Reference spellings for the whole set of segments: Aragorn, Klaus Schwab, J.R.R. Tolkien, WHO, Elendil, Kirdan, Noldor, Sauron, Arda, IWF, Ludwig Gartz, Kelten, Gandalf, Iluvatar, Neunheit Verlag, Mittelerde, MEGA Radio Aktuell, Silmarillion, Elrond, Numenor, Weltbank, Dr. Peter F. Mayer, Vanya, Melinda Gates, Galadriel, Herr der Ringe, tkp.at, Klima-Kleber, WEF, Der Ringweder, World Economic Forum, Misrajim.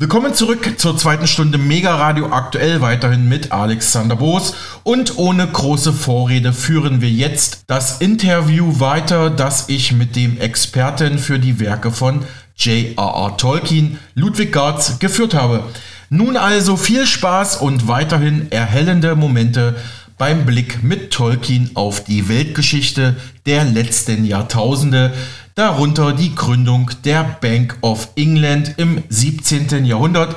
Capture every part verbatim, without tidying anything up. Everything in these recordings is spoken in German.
Willkommen zurück zur zweiten Stunde MEGA Radio Aktuell, weiterhin mit Alexander Boos. Und ohne große Vorrede führen wir jetzt das Interview weiter, das ich mit dem Experten für die Werke von J R R. Tolkien, Ludwig Gartz, geführt habe. Nun also viel Spaß und weiterhin erhellende Momente beim Blick mit Tolkien auf die Weltgeschichte der letzten Jahrtausende, darunter die Gründung der Bank of England im siebzehnten. Jahrhundert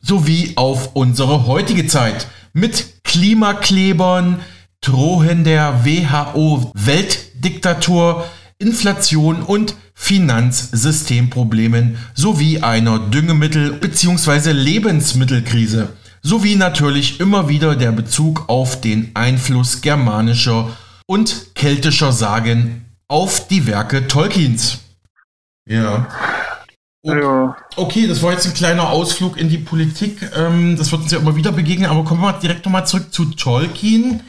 sowie auf unsere heutige Zeit mit Klimaklebern, drohender W H O-Weltdiktatur, Inflation und Finanzsystemproblemen sowie einer Düngemittel- bzw. Lebensmittelkrise sowie natürlich immer wieder der Bezug auf den Einfluss germanischer und keltischer Sagen auf die Werke Tolkiens. Ja. Okay, okay, das war jetzt ein kleiner Ausflug in die Politik. Das wird uns ja immer wieder begegnen, aber kommen wir direkt nochmal zurück zu Tolkien.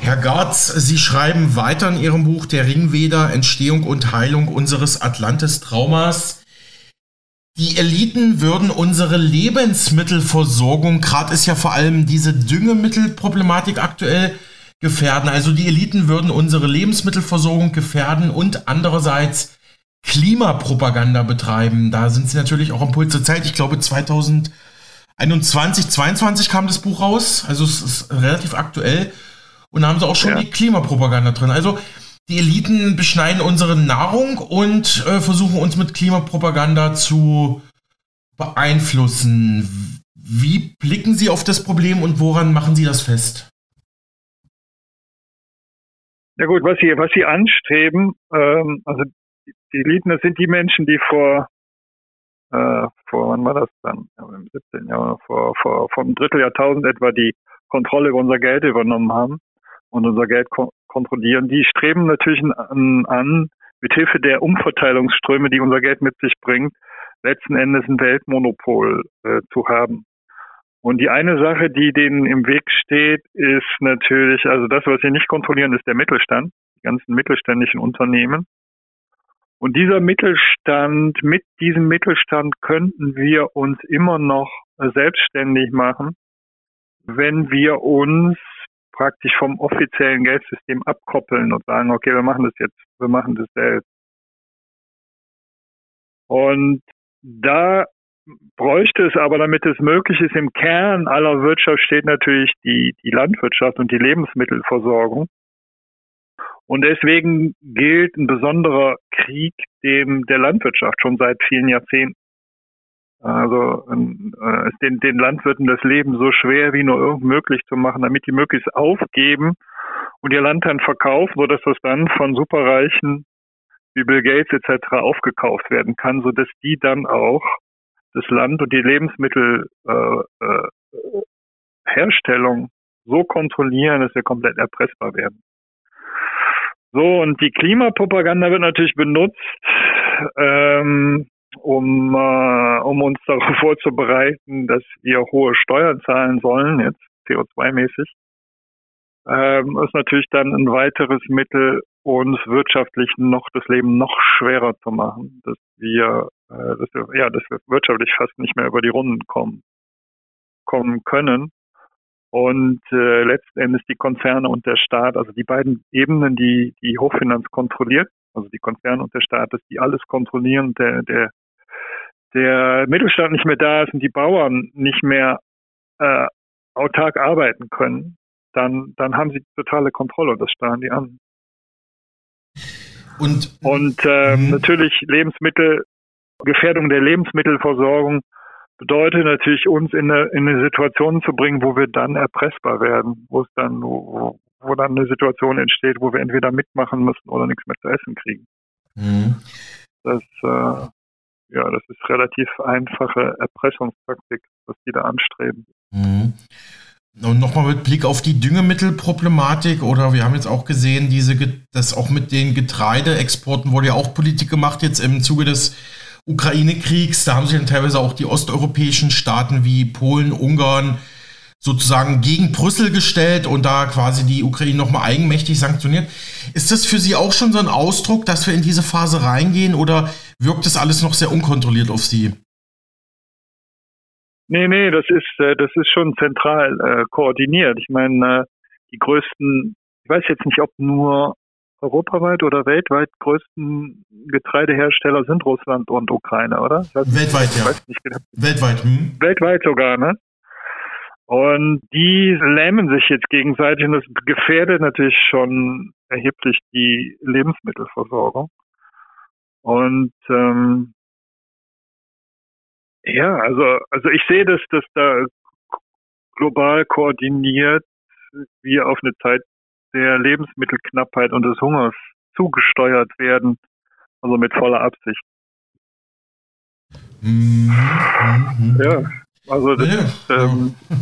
Herr Gartz, Sie schreiben weiter in Ihrem Buch Der Ringweder, Entstehung und Heilung unseres Atlantis-Traumas. Die Eliten würden unsere Lebensmittelversorgung, gerade ist ja vor allem diese Düngemittelproblematik aktuell, gefährden. Also die Eliten würden unsere Lebensmittelversorgung gefährden und andererseits Klimapropaganda betreiben. Da sind sie natürlich auch am Puls der Zeit. Ich glaube zwanzig einundzwanzig, zweiundzwanzig kam das Buch raus. Also es ist relativ aktuell. Und da haben sie auch schon ja. die Klimapropaganda drin. Also die Eliten beschneiden unsere Nahrung und äh, versuchen uns mit Klimapropaganda zu beeinflussen. Wie blicken Sie auf das Problem und woran machen Sie das fest? Na gut, was sie, was sie anstreben, ähm, also die Eliten, das sind die Menschen, die vor, äh, vor, wann war das dann? Ja, im siebzehnten. Jahrhundert, vor, vor, vor einem Drittel Jahrtausend etwa die Kontrolle über unser Geld übernommen haben und unser Geld ko- kontrollieren. Die streben natürlich an, an, mit Hilfe der Umverteilungsströme, die unser Geld mit sich bringt, letzten Endes ein Weltmonopol äh, zu haben. Und die eine Sache, die denen im Weg steht, ist natürlich, also das, was sie nicht kontrollieren, ist der Mittelstand, die ganzen mittelständischen Unternehmen. Und dieser Mittelstand, mit diesem Mittelstand könnten wir uns immer noch selbstständig machen, wenn wir uns praktisch vom offiziellen Geldsystem abkoppeln und sagen, okay, wir machen das jetzt, wir machen das selbst. Und da bräuchte es aber, damit es möglich ist, im Kern aller Wirtschaft steht natürlich die, die Landwirtschaft und die Lebensmittelversorgung. Und deswegen gilt ein besonderer Krieg dem der Landwirtschaft schon seit vielen Jahrzehnten. Also äh, ist den, den Landwirten das Leben so schwer wie nur irgend möglich zu machen, damit die möglichst aufgeben und ihr Land dann verkaufen, sodass das dann von Superreichen wie Bill Gates et cetera aufgekauft werden kann, sodass die dann auch das Land und die Lebensmittelherstellung äh, äh, so kontrollieren, dass wir komplett erpressbar werden. So, und die Klimapropaganda wird natürlich benutzt, ähm, um, äh, um uns darauf vorzubereiten, dass wir hohe Steuern zahlen sollen, jetzt C O zwei mäßig. Ähm, ist natürlich dann ein weiteres Mittel, uns wirtschaftlich noch das Leben noch schwerer zu machen, dass wir Dass wir, ja, dass wir wirtschaftlich fast nicht mehr über die Runden kommen, kommen können. Und äh, letzten Endes die Konzerne und der Staat, also die beiden Ebenen, die die Hochfinanz kontrolliert, also die Konzerne und der Staat, dass die alles kontrollieren, der, der, der Mittelstand nicht mehr da ist und die Bauern nicht mehr äh, autark arbeiten können, dann, dann haben sie totale Kontrolle und das starren die an. Und, und äh, mhm. natürlich Lebensmittel, Gefährdung der Lebensmittelversorgung bedeutet natürlich, uns in eine, in eine Situation zu bringen, wo wir dann erpressbar werden, wo es dann, wo, wo dann eine Situation entsteht, wo wir entweder mitmachen müssen oder nichts mehr zu essen kriegen. Mhm. Das, äh, ja, das ist relativ einfache Erpressungstaktik, was die da anstreben. Mhm. Und nochmal mit Blick auf die Düngemittelproblematik, oder wir haben jetzt auch gesehen, diese, dass auch mit den Getreideexporten wurde ja auch Politik gemacht jetzt im Zuge des Ukraine-Kriegs, da haben sich dann teilweise auch die osteuropäischen Staaten wie Polen, Ungarn sozusagen gegen Brüssel gestellt und da quasi die Ukraine nochmal eigenmächtig sanktioniert. Ist das für Sie auch schon so ein Ausdruck, dass wir in diese Phase reingehen, oder wirkt das alles noch sehr unkontrolliert auf Sie? Nee, nee, das ist, das ist schon zentral äh, koordiniert. Ich meine, die größten, ich weiß jetzt nicht, ob nur europaweit oder weltweit größten Getreidehersteller sind Russland und Ukraine, oder? Das weltweit, ja. Weiß nicht genau. Weltweit, hm? Weltweit sogar, ne? Und die lähmen sich jetzt gegenseitig und das gefährdet natürlich schon erheblich die Lebensmittelversorgung. Und ähm, ja, also also ich sehe, dass das da global koordiniert wir auf eine Zeit der Lebensmittelknappheit und des Hungers zugesteuert werden, also mit voller Absicht. Mm-hmm. Ja, also das, ja, ist, ähm, ja.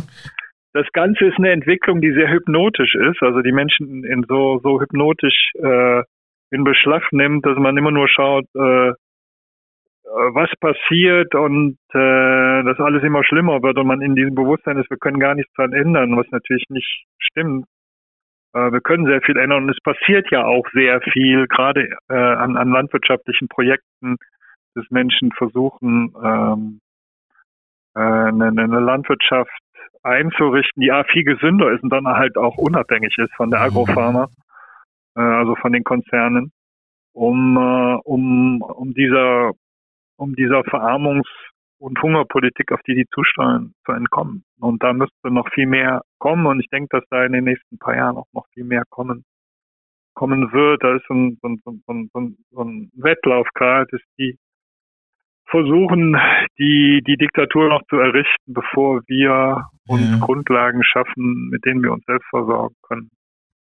Das Ganze ist eine Entwicklung, die sehr hypnotisch ist, also die Menschen in so so hypnotisch äh, in Beschlag nimmt, dass man immer nur schaut, äh, was passiert und äh, dass alles immer schlimmer wird und man in diesem Bewusstsein ist, wir können gar nichts dran ändern, was natürlich nicht stimmt. Äh, wir können sehr viel ändern und es passiert ja auch sehr viel, gerade äh, an, an landwirtschaftlichen Projekten, dass Menschen versuchen, ähm, äh, eine, eine Landwirtschaft einzurichten, die ja, viel gesünder ist und dann halt auch unabhängig ist von der Agropharma, äh, also von den Konzernen, um, äh, um, um dieser um dieser Verarmungs- und Hungerpolitik, auf die die zusteuern, zu entkommen. Und da müsste noch viel mehr kommen und ich denke, dass da in den nächsten paar Jahren auch noch viel mehr kommen kommen wird. Da ist so ein, so ein, so ein, so ein, so ein Wettlauf gerade, dass die versuchen, die die Diktatur noch zu errichten, bevor wir uns ja. Grundlagen schaffen, mit denen wir uns selbst versorgen können.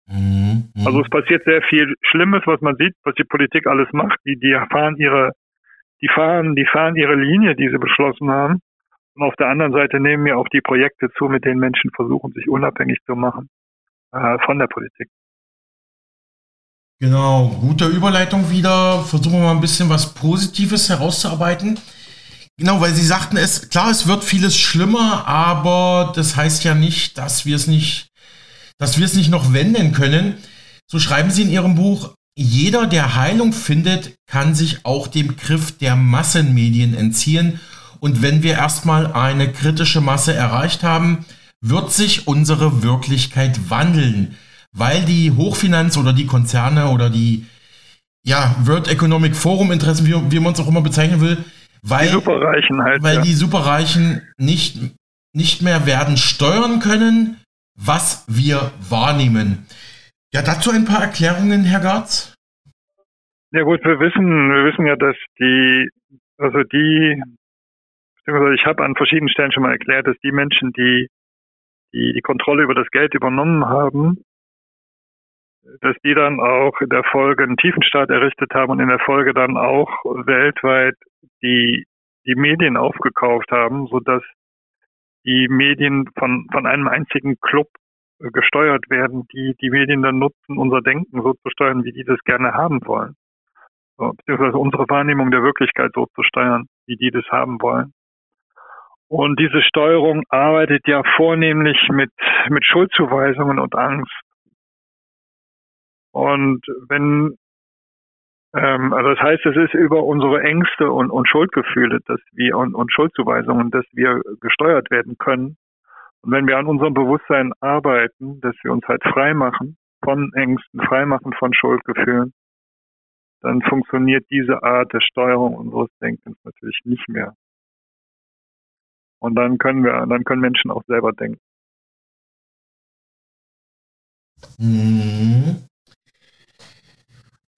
Mhm. Mhm. Also es passiert sehr viel Schlimmes, was man sieht, was die Politik alles macht. Die, die erfahren ihre Die fahren, die fahren ihre Linie, die sie beschlossen haben. Und auf der anderen Seite nehmen wir auch die Projekte zu, mit denen Menschen versuchen, sich unabhängig zu machen äh, von der Politik. Genau, gute Überleitung wieder. Versuchen wir mal ein bisschen was Positives herauszuarbeiten. Genau, weil Sie sagten, es klar, es wird vieles schlimmer, aber das heißt ja nicht, dass wir es nicht, dass wir es nicht noch wenden können. So schreiben Sie in Ihrem Buch: Jeder, der Heilung findet, kann sich auch dem Griff der Massenmedien entziehen. Und wenn wir erstmal eine kritische Masse erreicht haben, wird sich unsere Wirklichkeit wandeln, weil die Hochfinanz oder die Konzerne oder die ja, World Economic Forum Interessen, wie, wie man es auch immer bezeichnen will, weil die Superreichen, halt, weil ja. die Superreichen nicht, nicht mehr werden steuern können, was wir wahrnehmen. Ja, dazu ein paar Erklärungen, Herr Gartz. Ja gut, wir wissen, wir wissen ja, dass die, also die, beziehungsweise ich habe an verschiedenen Stellen schon mal erklärt, dass die Menschen, die, die die Kontrolle über das Geld übernommen haben, dass die dann auch in der Folge einen Tiefenstaat errichtet haben und in der Folge dann auch weltweit die die Medien aufgekauft haben, sodass die Medien von von einem einzigen Club gesteuert werden, die die Medien dann nutzen, unser Denken so zu steuern, wie die das gerne haben wollen. So, beziehungsweise unsere Wahrnehmung der Wirklichkeit so zu steuern, wie die das haben wollen. Und diese Steuerung arbeitet ja vornehmlich mit, mit Schuldzuweisungen und Angst. Und wenn, ähm, also das heißt, es ist über unsere Ängste und, und Schuldgefühle, dass wir, und, und Schuldzuweisungen, dass wir gesteuert werden können. Und wenn wir an unserem Bewusstsein arbeiten, dass wir uns halt frei machen von Ängsten, frei machen von Schuldgefühlen, dann funktioniert diese Art der Steuerung unseres Denkens natürlich nicht mehr. Und dann können wir, dann können Menschen auch selber denken. Mhm.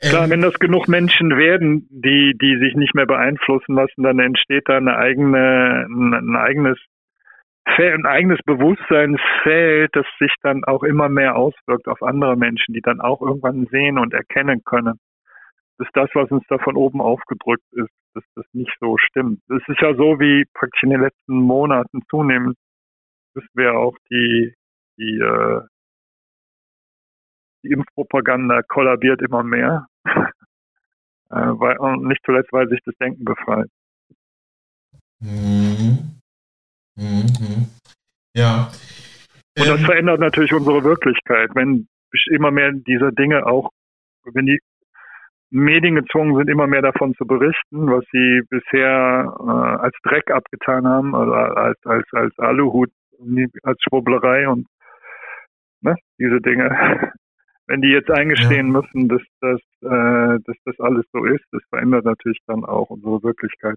Klar, wenn das genug Menschen werden, die, die sich nicht mehr beeinflussen lassen, dann entsteht da eine eigene, ein eigenes ein eigenes Bewusstseinsfeld, das sich dann auch immer mehr auswirkt auf andere Menschen, die dann auch irgendwann sehen und erkennen können, dass das, was uns da von oben aufgedrückt ist, dass das nicht so stimmt. Es ist ja so, wie praktisch in den letzten Monaten zunehmend, dass wir auch die, die, äh, die Impfpropaganda kollabiert immer mehr, äh, weil, und nicht zuletzt, weil sich das Denken befreit. Mhm. Mhm. Ja. Und das ähm, verändert natürlich unsere Wirklichkeit, wenn immer mehr dieser Dinge auch, wenn die Medien gezwungen sind, immer mehr davon zu berichten, was sie bisher äh, als Dreck abgetan haben, also als als als Aluhut, als Schwubblerei und ne, diese Dinge. Wenn die jetzt eingestehen ja. müssen, dass das, äh, dass das alles so ist, das verändert natürlich dann auch unsere Wirklichkeit.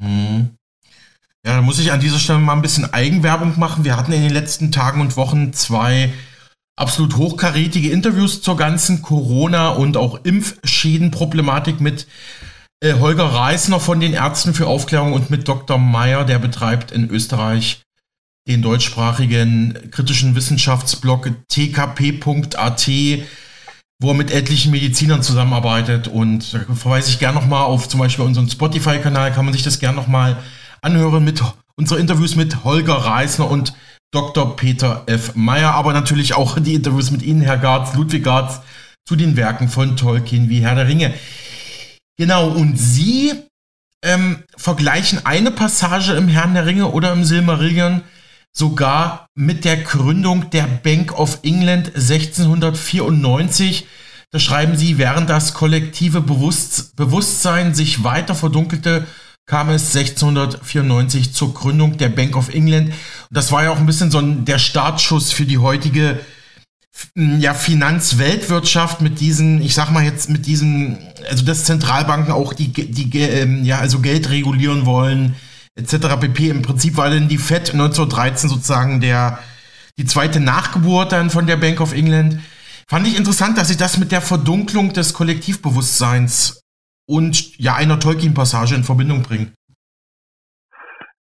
Mhm. Ja, da muss ich an dieser Stelle mal ein bisschen Eigenwerbung machen. Wir hatten in den letzten Tagen und Wochen zwei absolut hochkarätige Interviews zur ganzen Corona- und auch Impfschädenproblematik mit äh, Holger Reisner von den Ärzten für Aufklärung und mit Doktor Mayer, der betreibt in Österreich den deutschsprachigen kritischen Wissenschaftsblog t k p punkt a t, wo er mit etlichen Medizinern zusammenarbeitet. Und da verweise ich gerne nochmal auf zum Beispiel unseren Spotify-Kanal, kann man sich das gerne nochmal anhören, mit unsere Interviews mit Holger Reisner und Doktor Peter F. Mayer, aber natürlich auch die Interviews mit Ihnen, Herr Gartz, Ludwig Gartz, zu den Werken von Tolkien wie Herr der Ringe. Genau, und Sie ähm, vergleichen eine Passage im Herrn der Ringe oder im Silmarillion sogar mit der Gründung der Bank of England sechzehnhundertvierundneunzig. Da schreiben Sie, während das kollektive Bewusst- Bewusstsein sich weiter verdunkelte, kam es sechzehnhundertvierundneunzig zur Gründung der Bank of England. Das war ja auch ein bisschen so ein, der Startschuss für die heutige ja, Finanzweltwirtschaft mit diesen, ich sag mal jetzt mit diesen, also dass Zentralbanken auch die, die ähm, ja, also Geld regulieren wollen, et cetera pp. Im Prinzip war dann die Fed neunzehnhundertdreizehn sozusagen der, die zweite Nachgeburt dann von der Bank of England. Fand ich interessant, dass Sie das mit der Verdunklung des Kollektivbewusstseins und ja einer Tolkien-Passage in Verbindung bringen.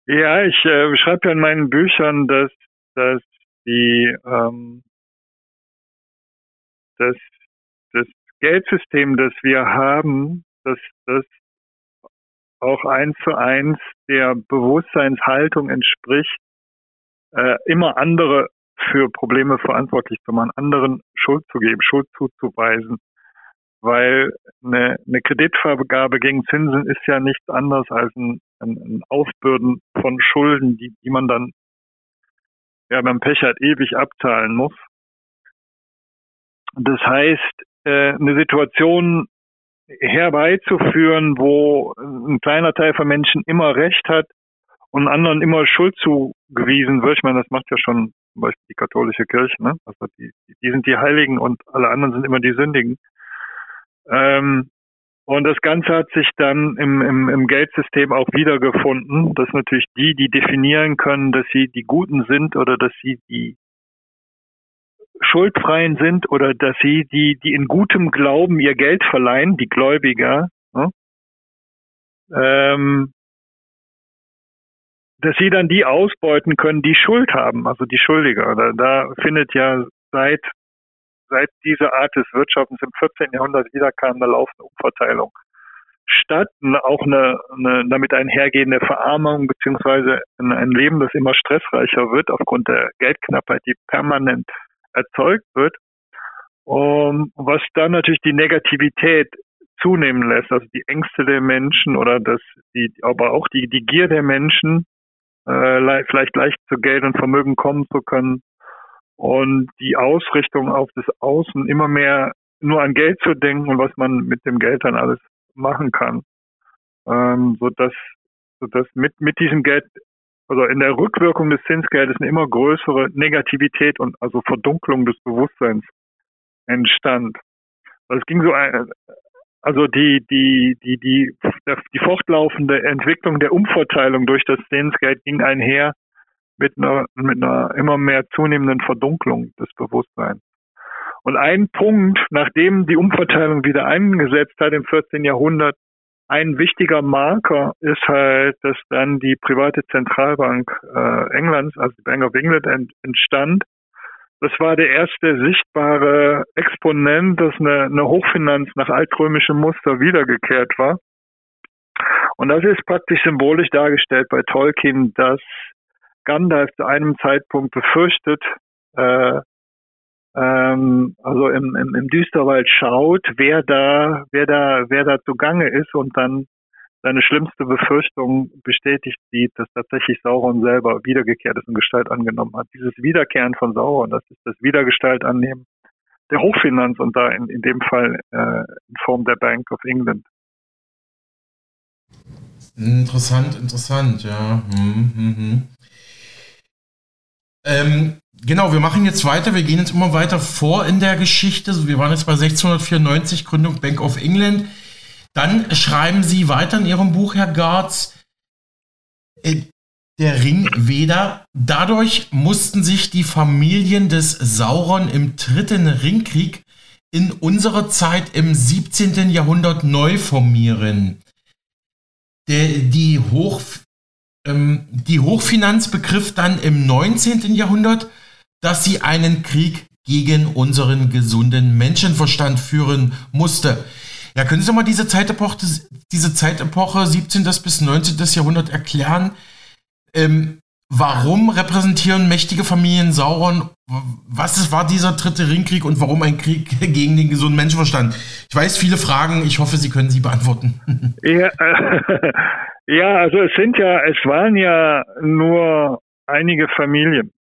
Ja, ich äh, schreibe ja in meinen Büchern, dass, dass die ähm, dass das Geldsystem, das wir haben, dass das auch eins zu eins der Bewusstseinshaltung entspricht, äh, immer andere für Probleme verantwortlich zu machen, anderen Schuld zu geben, Schuld zuzuweisen. Weil eine, eine Kreditvergabe gegen Zinsen ist ja nichts anderes als ein, ein, ein Aufbürden von Schulden, die, die man dann, ja, wenn man Pech hat, ewig abzahlen muss. Das heißt, äh, eine Situation herbeizuführen, wo ein kleiner Teil von Menschen immer Recht hat und anderen immer Schuld zugewiesen wird. Ich meine, das macht ja schon zum Beispiel die katholische Kirche, ne? Also die, die sind die Heiligen und alle anderen sind immer die Sündigen. Ähm, und das Ganze hat sich dann im, im, im Geldsystem auch wiedergefunden, dass natürlich die, die definieren können, dass sie die Guten sind oder dass sie die Schuldfreien sind oder dass sie die, die in gutem Glauben ihr Geld verleihen, die Gläubiger, ne? ähm, dass sie dann die ausbeuten können, die Schuld haben, also die Schuldiger. Da, da findet ja seit Seit dieser Art des Wirtschaftens im vierzehnten. Jahrhundert wieder kam eine laufende Umverteilung statt, auch eine, eine damit einhergehende Verarmung beziehungsweise ein Leben, das immer stressreicher wird aufgrund der Geldknappheit, die permanent erzeugt wird, um, was dann natürlich die Negativität zunehmen lässt, also die Ängste der Menschen oder das, die, aber auch die, die Gier der Menschen, äh, vielleicht leicht zu Geld und Vermögen kommen zu können. Und die Ausrichtung auf das Außen immer mehr nur an Geld zu denken und was man mit dem Geld dann alles machen kann. Ähm, sodass, sodass mit, mit diesem Geld, also in der Rückwirkung des Zinsgeldes eine immer größere Negativität und also Verdunklung des Bewusstseins entstand. Also es ging so, also die, die, die, die, die fortlaufende Entwicklung der Umverteilung durch das Zinsgeld ging einher mit einer, mit einer immer mehr zunehmenden Verdunklung des Bewusstseins. Und ein Punkt, nachdem die Umverteilung wieder eingesetzt hat im vierzehnten. Jahrhundert, ein wichtiger Marker ist halt, dass dann die private Zentralbank äh, Englands, also die Bank of England, ent, entstand. Das war der erste sichtbare Exponent, dass eine, eine Hochfinanz nach altrömischem Muster wiedergekehrt war. Und das ist praktisch symbolisch dargestellt bei Tolkien, dass Gandalf zu einem Zeitpunkt befürchtet, äh, ähm, also im, im, im Düsterwald schaut, wer da, wer da, wer da zugange ist und dann seine schlimmste Befürchtung bestätigt sieht, dass tatsächlich Sauron selber wiedergekehrt ist und Gestalt angenommen hat. Dieses Wiederkehren von Sauron, das ist das Wiedergestalt annehmen, der Hochfinanz und da in, in dem Fall äh, in Form der Bank of England. Interessant, interessant, ja. Hm, hm, hm. Ähm, genau, wir machen jetzt weiter, wir gehen jetzt immer weiter vor in der Geschichte. Wir waren jetzt bei sechzehnhundertvierundneunzig, Gründung Bank of England. Dann schreiben Sie weiter in Ihrem Buch, Herr Gartz, äh, Der Ringweder. Dadurch mussten sich die Familien des Sauron im dritten Ringkrieg in unserer Zeit im siebzehnten. Jahrhundert neu formieren. Der, die, Hoch, ähm, die Hochfinanz begriff dann im neunzehnten. Jahrhundert, dass sie einen Krieg gegen unseren gesunden Menschenverstand führen musste. Ja, können Sie doch mal diese Zeitepoche, diese Zeitepoche siebzehnten bis neunzehnten. Jahrhundert erklären? Ähm, warum repräsentieren mächtige Familien Sauron? Was ist, war dieser dritte Ringkrieg und warum ein Krieg gegen den gesunden Menschenverstand? Ich weiß, viele Fragen. Ich hoffe, Sie können sie beantworten. Ja, äh, ja also es sind ja, es waren ja nur einige Familien,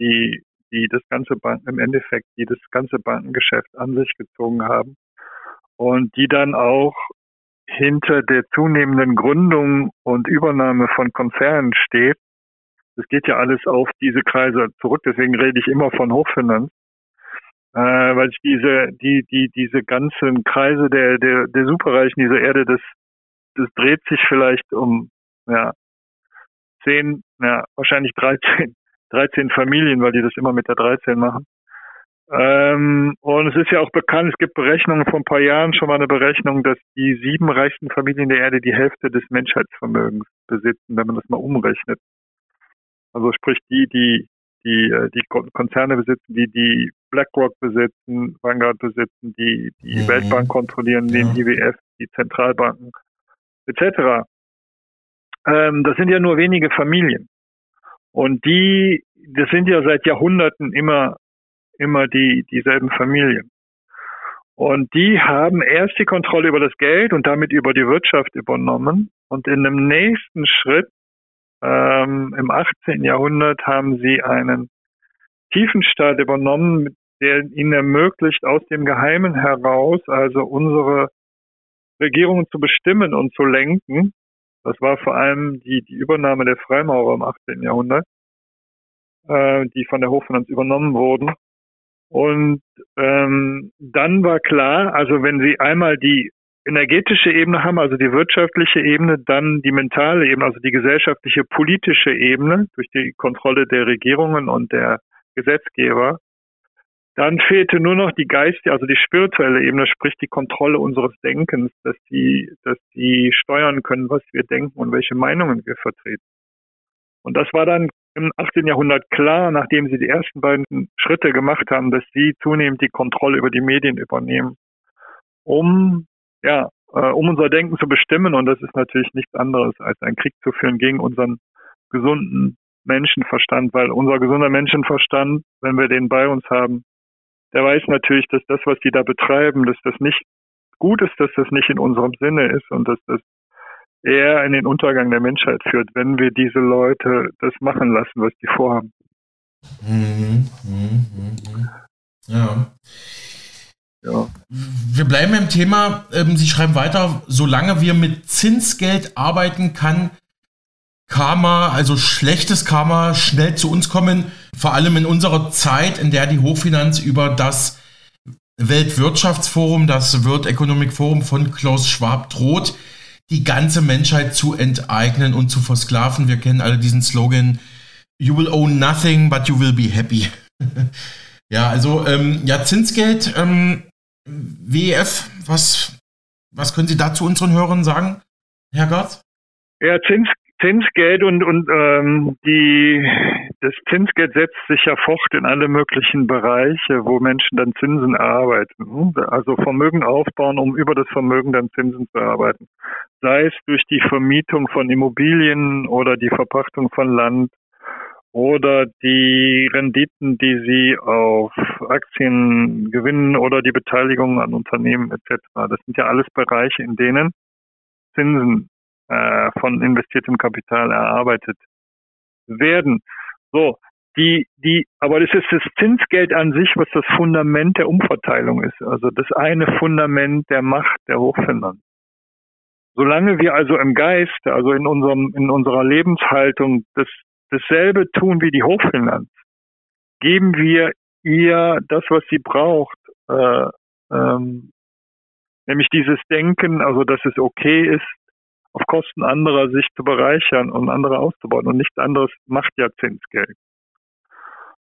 die, die das ganze Bank, im Endeffekt, die das ganze Bankengeschäft an sich gezogen haben und die dann auch hinter der zunehmenden Gründung und Übernahme von Konzernen steht. Das geht ja alles auf diese Kreise zurück, deswegen rede ich immer von Hochfinanz, äh, weil ich diese, die, die, diese ganzen Kreise der, der, der Superreichen dieser Erde, das, das dreht sich vielleicht um, ja, zehn, ja, wahrscheinlich dreizehn, dreizehn Familien, weil die das immer mit der dreizehn machen. Ähm, und es ist ja auch bekannt, es gibt Berechnungen vor ein paar Jahren, schon mal eine Berechnung, dass die sieben reichsten Familien der Erde die Hälfte des Menschheitsvermögens besitzen, wenn man das mal umrechnet. Also sprich die, die, die, die Konzerne besitzen, die, die BlackRock besitzen, Vanguard besitzen, die, die mhm. Weltbank kontrollieren, ja. Den I W F, die Zentralbanken, et cetera. Ähm, das sind ja nur wenige Familien. Und die, das sind ja seit Jahrhunderten immer immer die dieselben Familien. Und die haben erst die Kontrolle über das Geld und damit über die Wirtschaft übernommen. Und in einem nächsten Schritt, ähm, im achtzehnten. Jahrhundert, haben sie einen Tiefenstaat übernommen, der ihnen ermöglicht, aus dem Geheimen heraus, also unsere Regierungen zu bestimmen und zu lenken. Das war vor allem die, die Übernahme der Freimaurer im achtzehnten. Jahrhundert, äh, die von der Hochfinanz übernommen wurden. Und ähm, dann war klar, also wenn Sie einmal die energetische Ebene haben, also die wirtschaftliche Ebene, dann die mentale Ebene, also die gesellschaftliche, politische Ebene durch die Kontrolle der Regierungen und der Gesetzgeber, dann fehlte nur noch die geistige, also die spirituelle Ebene, sprich die Kontrolle unseres Denkens, dass die, dass die steuern können, was wir denken und welche Meinungen wir vertreten. Und das war dann im achtzehnten. Jahrhundert klar, nachdem sie die ersten beiden Schritte gemacht haben, dass sie zunehmend die Kontrolle über die Medien übernehmen, um, ja, äh, um unser Denken zu bestimmen. Und das ist natürlich nichts anderes, als einen Krieg zu führen gegen unseren gesunden Menschenverstand. Weil unser gesunder Menschenverstand, wenn wir den bei uns haben, der weiß natürlich, dass das, was die da betreiben, dass das nicht gut ist, dass das nicht in unserem Sinne ist und dass das eher in den Untergang der Menschheit führt, wenn wir diese Leute das machen lassen, was die vorhaben. Mhm, mh, mh. Ja. ja. Wir bleiben im Thema. Sie schreiben weiter, solange wir mit Zinsgeld arbeiten, kann Karma, also schlechtes Karma, schnell zu uns kommen. Vor allem in unserer Zeit, in der die Hochfinanz über das Weltwirtschaftsforum, das World Economic Forum von Klaus Schwab droht, die ganze Menschheit zu enteignen und zu versklaven. Wir kennen alle diesen Slogan, you will own nothing, but you will be happy. Ja, also ähm, ja, Zinsgeld, ähm, W E F, was, was können Sie dazu unseren Hörern sagen, Herr Gartz? Ja, Zins, Zinsgeld und, und ähm, die, das Zinsgeld setzt sich ja fort in alle möglichen Bereiche, wo Menschen dann Zinsen erarbeiten. Also Vermögen aufbauen, um über das Vermögen dann Zinsen zu erarbeiten. Sei es durch die Vermietung von Immobilien oder die Verpachtung von Land oder die Renditen, die sie auf Aktien gewinnen oder die Beteiligung an Unternehmen et cetera. Das sind ja alles Bereiche, in denen Zinsen äh, von investiertem Kapital erarbeitet werden. So, die, die, aber das ist das Zinsgeld an sich, was das Fundament der Umverteilung ist. Also das eine Fundament der Macht der Hochfinanz. Solange wir also im Geist, also in unserem, in unserer Lebenshaltung das, dasselbe tun wie die Hochfinanz, geben wir ihr das, was sie braucht, äh, ähm, nämlich dieses Denken, also dass es okay ist, auf Kosten anderer sich zu bereichern und andere auszubauen. Und nichts anderes macht ja Zinsgeld.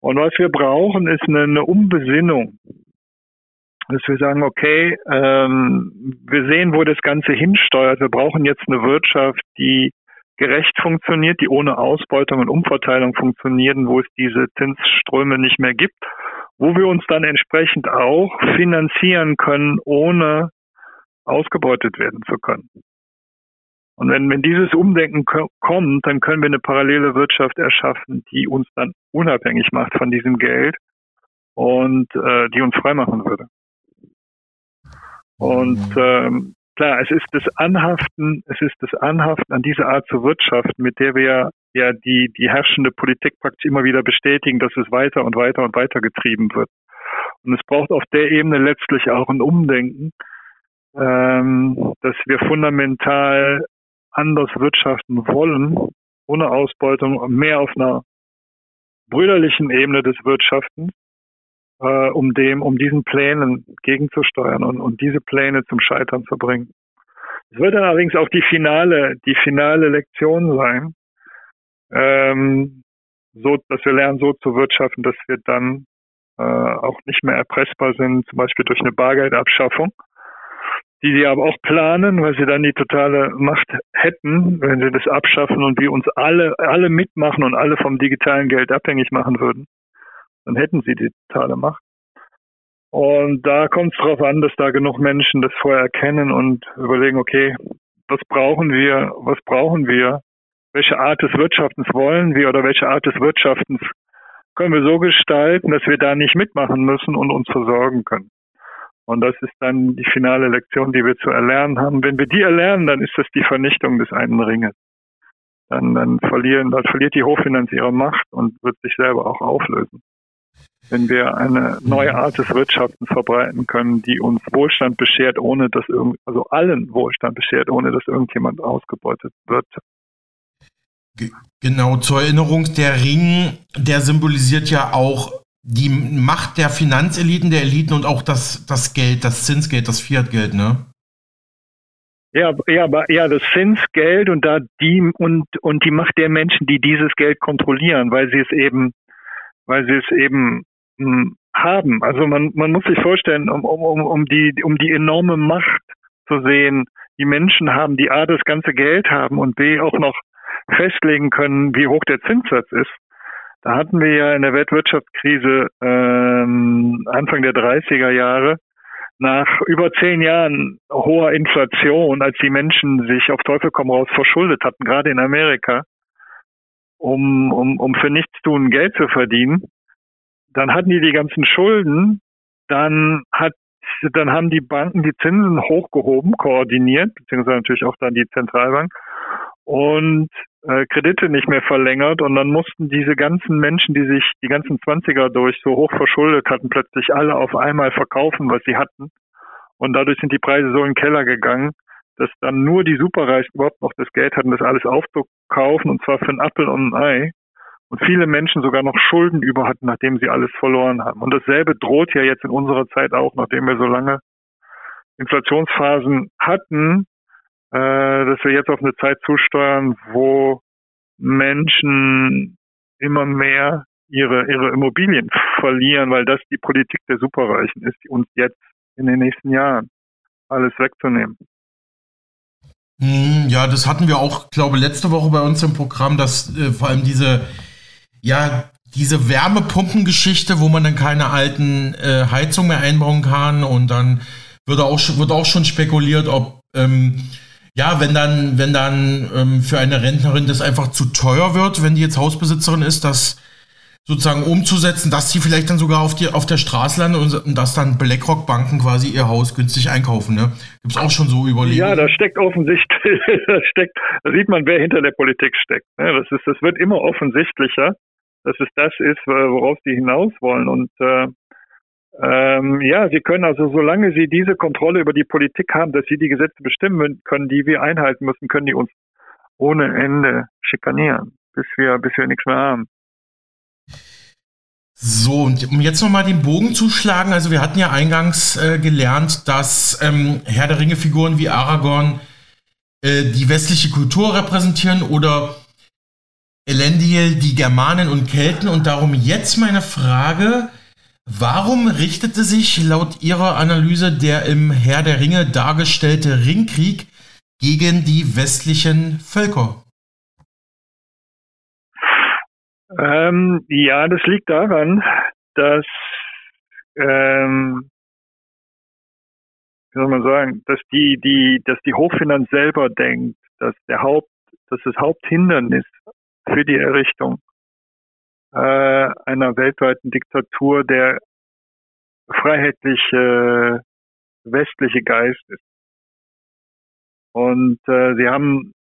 Und was wir brauchen, ist eine, eine Umbesinnung. Dass wir sagen, okay, ähm, wir sehen, wo das Ganze hinsteuert. Wir brauchen jetzt eine Wirtschaft, die gerecht funktioniert, die ohne Ausbeutung und Umverteilung funktioniert, wo es diese Zinsströme nicht mehr gibt, wo wir uns dann entsprechend auch finanzieren können, ohne ausgebeutet werden zu können. Und wenn, wenn dieses Umdenken kommt, dann können wir eine parallele Wirtschaft erschaffen, die uns dann unabhängig macht von diesem Geld und äh, die uns freimachen würde. Und ähm, klar, es ist das Anhaften, es ist das Anhaften an diese Art zu wirtschaften, mit der wir ja die, die herrschende Politik praktisch immer wieder bestätigen, dass es weiter und weiter und weiter getrieben wird. Und es braucht auf der Ebene letztlich auch ein Umdenken, ähm, dass wir fundamental anders wirtschaften wollen, ohne Ausbeutung, mehr auf einer brüderlichen Ebene des Wirtschaftens, äh, um dem, um diesen Plänen gegenzusteuern und, und diese Pläne zum Scheitern zu bringen. Es wird dann allerdings auch die finale, die finale Lektion sein, ähm, so, dass wir lernen, so zu wirtschaften, dass wir dann äh, auch nicht mehr erpressbar sind, zum Beispiel durch eine Bargeldabschaffung, die sie aber auch planen, weil sie dann die totale Macht hätten, wenn sie das abschaffen und wir uns alle alle mitmachen und alle vom digitalen Geld abhängig machen würden, dann hätten sie die totale Macht. Und da kommt es darauf an, dass da genug Menschen das vorher erkennen und überlegen, okay, was brauchen wir, was brauchen wir, welche Art des Wirtschaftens wollen wir oder welche Art des Wirtschaftens können wir so gestalten, dass wir da nicht mitmachen müssen und uns versorgen können. Und das ist dann die finale Lektion, die wir zu erlernen haben. Wenn wir die erlernen, dann ist das die Vernichtung des einen Ringes. Dann, dann, verlieren, dann verliert die Hochfinanz ihre Macht und wird sich selber auch auflösen. Wenn wir eine neue Art des Wirtschaftens verbreiten können, die uns Wohlstand beschert, ohne dass irgend, also allen Wohlstand beschert, ohne dass irgendjemand ausgebeutet wird. Genau, zur Erinnerung, der Ring, der symbolisiert ja auch die Macht der Finanzeliten, der Eliten und auch das, das Geld, das Zinsgeld, das Fiatgeld, ne? Ja, ja, aber ja, das Zinsgeld und da die und und die Macht der Menschen, die dieses Geld kontrollieren, weil sie es eben, weil sie es eben mh, haben. Also man man muss sich vorstellen, um um um die um die enorme Macht zu sehen, die Menschen haben, die a das ganze Geld haben und b auch noch festlegen können, wie hoch der Zinssatz ist. Da hatten wir ja in der Weltwirtschaftskrise ähm, Anfang der dreißiger Jahre nach über zehn Jahren hoher Inflation, als die Menschen sich auf Teufel komm raus verschuldet hatten, gerade in Amerika, um, um, um für nichts tun Geld zu verdienen. Dann hatten die die ganzen Schulden, dann hat, dann haben die Banken die Zinsen hochgehoben, koordiniert, beziehungsweise natürlich auch dann die Zentralbank und Kredite nicht mehr verlängert und dann mussten diese ganzen Menschen, die sich die ganzen Zwanziger durch so hoch verschuldet hatten, plötzlich alle auf einmal verkaufen, was sie hatten und dadurch sind die Preise so in den Keller gegangen, dass dann nur die Superreichen überhaupt noch das Geld hatten, das alles aufzukaufen und zwar für einen Appel und ein Ei und viele Menschen sogar noch Schulden über hatten, nachdem sie alles verloren haben und dasselbe droht ja jetzt in unserer Zeit auch, nachdem wir so lange Inflationsphasen hatten, dass wir jetzt auf eine Zeit zusteuern, wo Menschen immer mehr ihre, ihre Immobilien verlieren, weil das die Politik der Superreichen ist, die uns jetzt in den nächsten Jahren alles wegzunehmen. Ja, das hatten wir auch, glaube ich, letzte Woche bei uns im Programm, dass äh, vor allem diese, ja, diese Wärmepumpengeschichte, wo man dann keine alten äh, Heizungen mehr einbauen kann und dann wird auch, wird auch schon spekuliert, ob ähm, ja, wenn dann, wenn dann ähm, für eine Rentnerin das einfach zu teuer wird, wenn die jetzt Hausbesitzerin ist, das sozusagen umzusetzen, dass sie vielleicht dann sogar auf, die, auf der Straße landet und, und dass dann BlackRock-Banken quasi ihr Haus günstig einkaufen. Ne? Gibt es auch schon so Überlegungen? Ja, da steckt offensichtlich, da, steckt, da sieht man, wer hinter der Politik steckt. Ne? Das ist, das wird immer offensichtlicher, dass es das ist, worauf sie hinaus wollen. Und äh, ähm, ja, sie können also, solange sie diese Kontrolle über die Politik haben, dass sie die Gesetze bestimmen können, die wir einhalten müssen, können die uns ohne Ende schikanieren, bis wir, bis wir nichts mehr haben. So, und um jetzt nochmal den Bogen zu schlagen, also wir hatten ja eingangs äh, gelernt, dass ähm, Herr der Ringe-Figuren wie Aragorn äh, die westliche Kultur repräsentieren oder Elendil die Germanen und Kelten. Und darum jetzt meine Frage, warum richtete sich laut Ihrer Analyse der im Herr der Ringe dargestellte Ringkrieg gegen die westlichen Völker? Ähm, ja, das liegt daran, dass, ähm, wie soll man sagen, dass die, die, dass die Hochfinanz selber denkt, dass der Haupt, dass das Haupthindernis für die Errichtung äh, einer weltweiten Diktatur der freiheitliche westliche Geist ist. Und äh, sie haben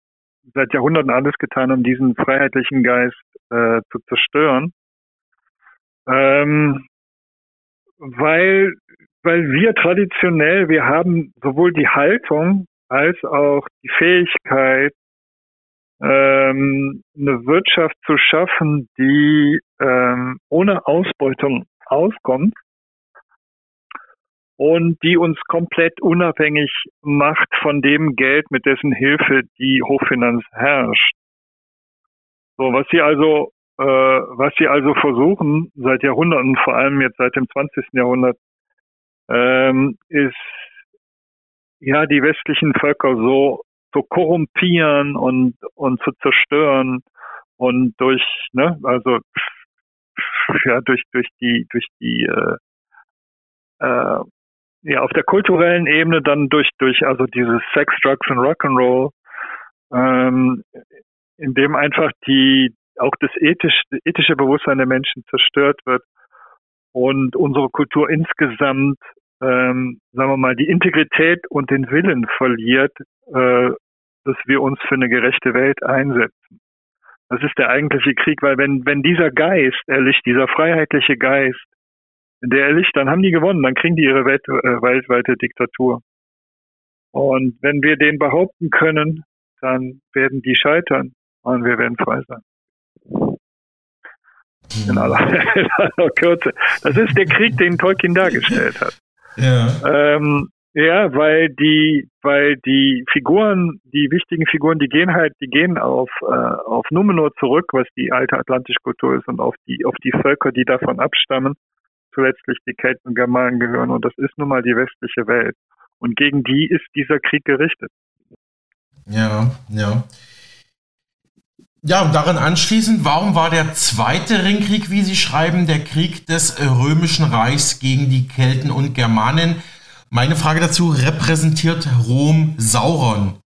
seit Jahrhunderten alles getan, um diesen freiheitlichen Geist äh, zu zerstören, ähm, weil weil wir traditionell, wir haben sowohl die Haltung als auch die Fähigkeit, ähm, eine Wirtschaft zu schaffen, die ähm, ohne Ausbeutung auskommt und die uns komplett unabhängig macht von dem Geld, mit dessen Hilfe die Hochfinanz herrscht. So, was sie also, äh, was sie also versuchen seit Jahrhunderten, vor allem jetzt seit dem zwanzigsten Jahrhundert, ähm, ist ja die westlichen Völker so zu korrumpieren und und zu zerstören und durch ne also ja durch durch die durch die äh, äh, ja, auf der kulturellen Ebene dann durch, durch, also dieses Sex, Drugs und Rock'n'Roll, ähm, in dem einfach die, auch das ethische, ethische Bewusstsein der Menschen zerstört wird und unsere Kultur insgesamt, ähm, sagen wir mal, die Integrität und den Willen verliert, äh, dass wir uns für eine gerechte Welt einsetzen. Das ist der eigentliche Krieg, weil wenn, wenn dieser Geist erlischt, dieser freiheitliche Geist, der erlischt, dann haben die gewonnen, dann kriegen die ihre Welt, äh, weltweite Diktatur. Und wenn wir den behaupten können, dann werden die scheitern und wir werden frei sein. In aller, in aller Kürze. Das ist der Krieg, den Tolkien dargestellt hat. Ja, ähm, ja weil die, weil die Figuren, die wichtigen Figuren, die gehen halt, die gehen auf äh, auf Numenor zurück, was die alte atlantische Kultur ist, und auf die auf die Völker, die davon abstammen. Letztlich die Kelten und Germanen gehören, und das ist nun mal die westliche Welt. Und gegen die ist dieser Krieg gerichtet. Ja, ja. Ja, und daran anschließend, warum war der zweite Ringkrieg, wie Sie schreiben, der Krieg des Römischen Reichs gegen die Kelten und Germanen? Meine Frage dazu, repräsentiert Rom Sauron?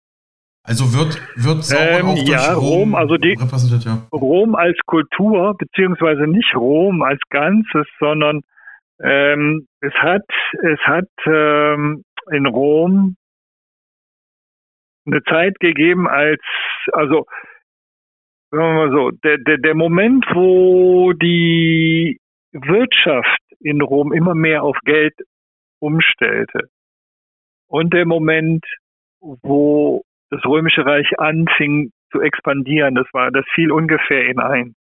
Also wird, wird Sauron ähm, auch durch ja, Rom, Rom also die, repräsentiert? Ja. Rom als Kultur, beziehungsweise nicht Rom als Ganzes, sondern Ähm, es hat, es hat ähm, in Rom eine Zeit gegeben, als, also sagen wir mal so, der, der, der Moment, wo die Wirtschaft in Rom immer mehr auf Geld umstellte und der Moment, wo das Römische Reich anfing zu expandieren, das war, das fiel ungefähr in ein.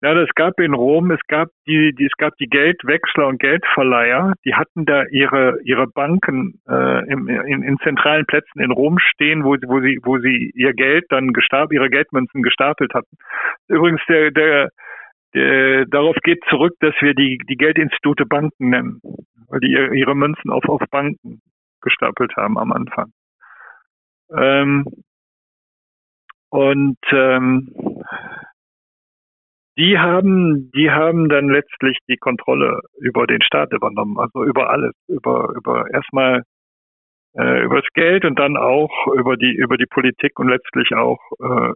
Ja, das gab in Rom, es gab die, die, es gab die Geldwechsler und Geldverleiher, die hatten da ihre, ihre Banken, äh, im, in, in zentralen Plätzen in Rom stehen, wo, wo sie, wo sie ihr Geld dann gestapelt, ihre Geldmünzen gestapelt hatten. Übrigens, der, der, der, darauf geht zurück, dass wir die, die Geldinstitute Banken nennen, weil die ihre Münzen auf, auf Banken gestapelt haben am Anfang. Ähm, und, ähm, Die haben, die haben dann letztlich die Kontrolle über den Staat übernommen, also über alles, über, über erstmal äh, über das Geld und dann auch über die, über die Politik und letztlich auch äh,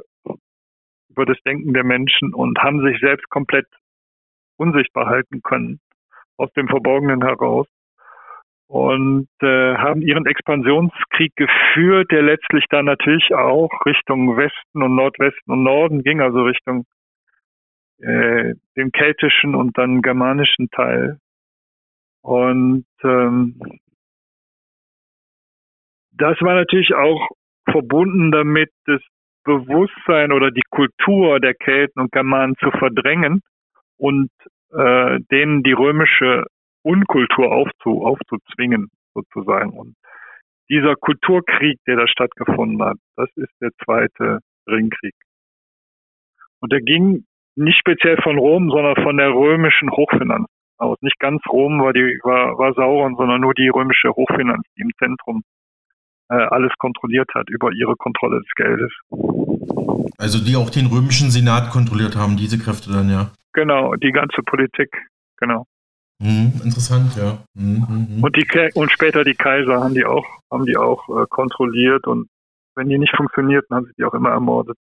über das Denken der Menschen, und haben sich selbst komplett unsichtbar halten können aus dem Verborgenen heraus und äh, haben ihren Expansionskrieg geführt, der letztlich dann natürlich auch Richtung Westen und Nordwesten und Norden ging, also Richtung äh, dem keltischen und dann germanischen Teil. Und ähm, das war natürlich auch verbunden damit, das Bewusstsein oder die Kultur der Kelten und Germanen zu verdrängen und äh, denen die römische Unkultur aufzu, aufzuzwingen, sozusagen. Und dieser Kulturkrieg, der da stattgefunden hat, das ist der zweite Ringkrieg. Und der ging nicht speziell von Rom, sondern von der römischen Hochfinanz aus. Nicht ganz Rom war, die, war, war Sauron, sondern nur die römische Hochfinanz, die im Zentrum äh, alles kontrolliert hat über ihre Kontrolle des Geldes. Also die auch den römischen Senat kontrolliert haben, diese Kräfte dann, ja. Genau, die ganze Politik, genau. Mhm, interessant, ja. Mhm, und die und später die Kaiser haben die auch haben die auch äh, kontrolliert, und wenn die nicht funktionierten, haben sie die auch immer ermordet.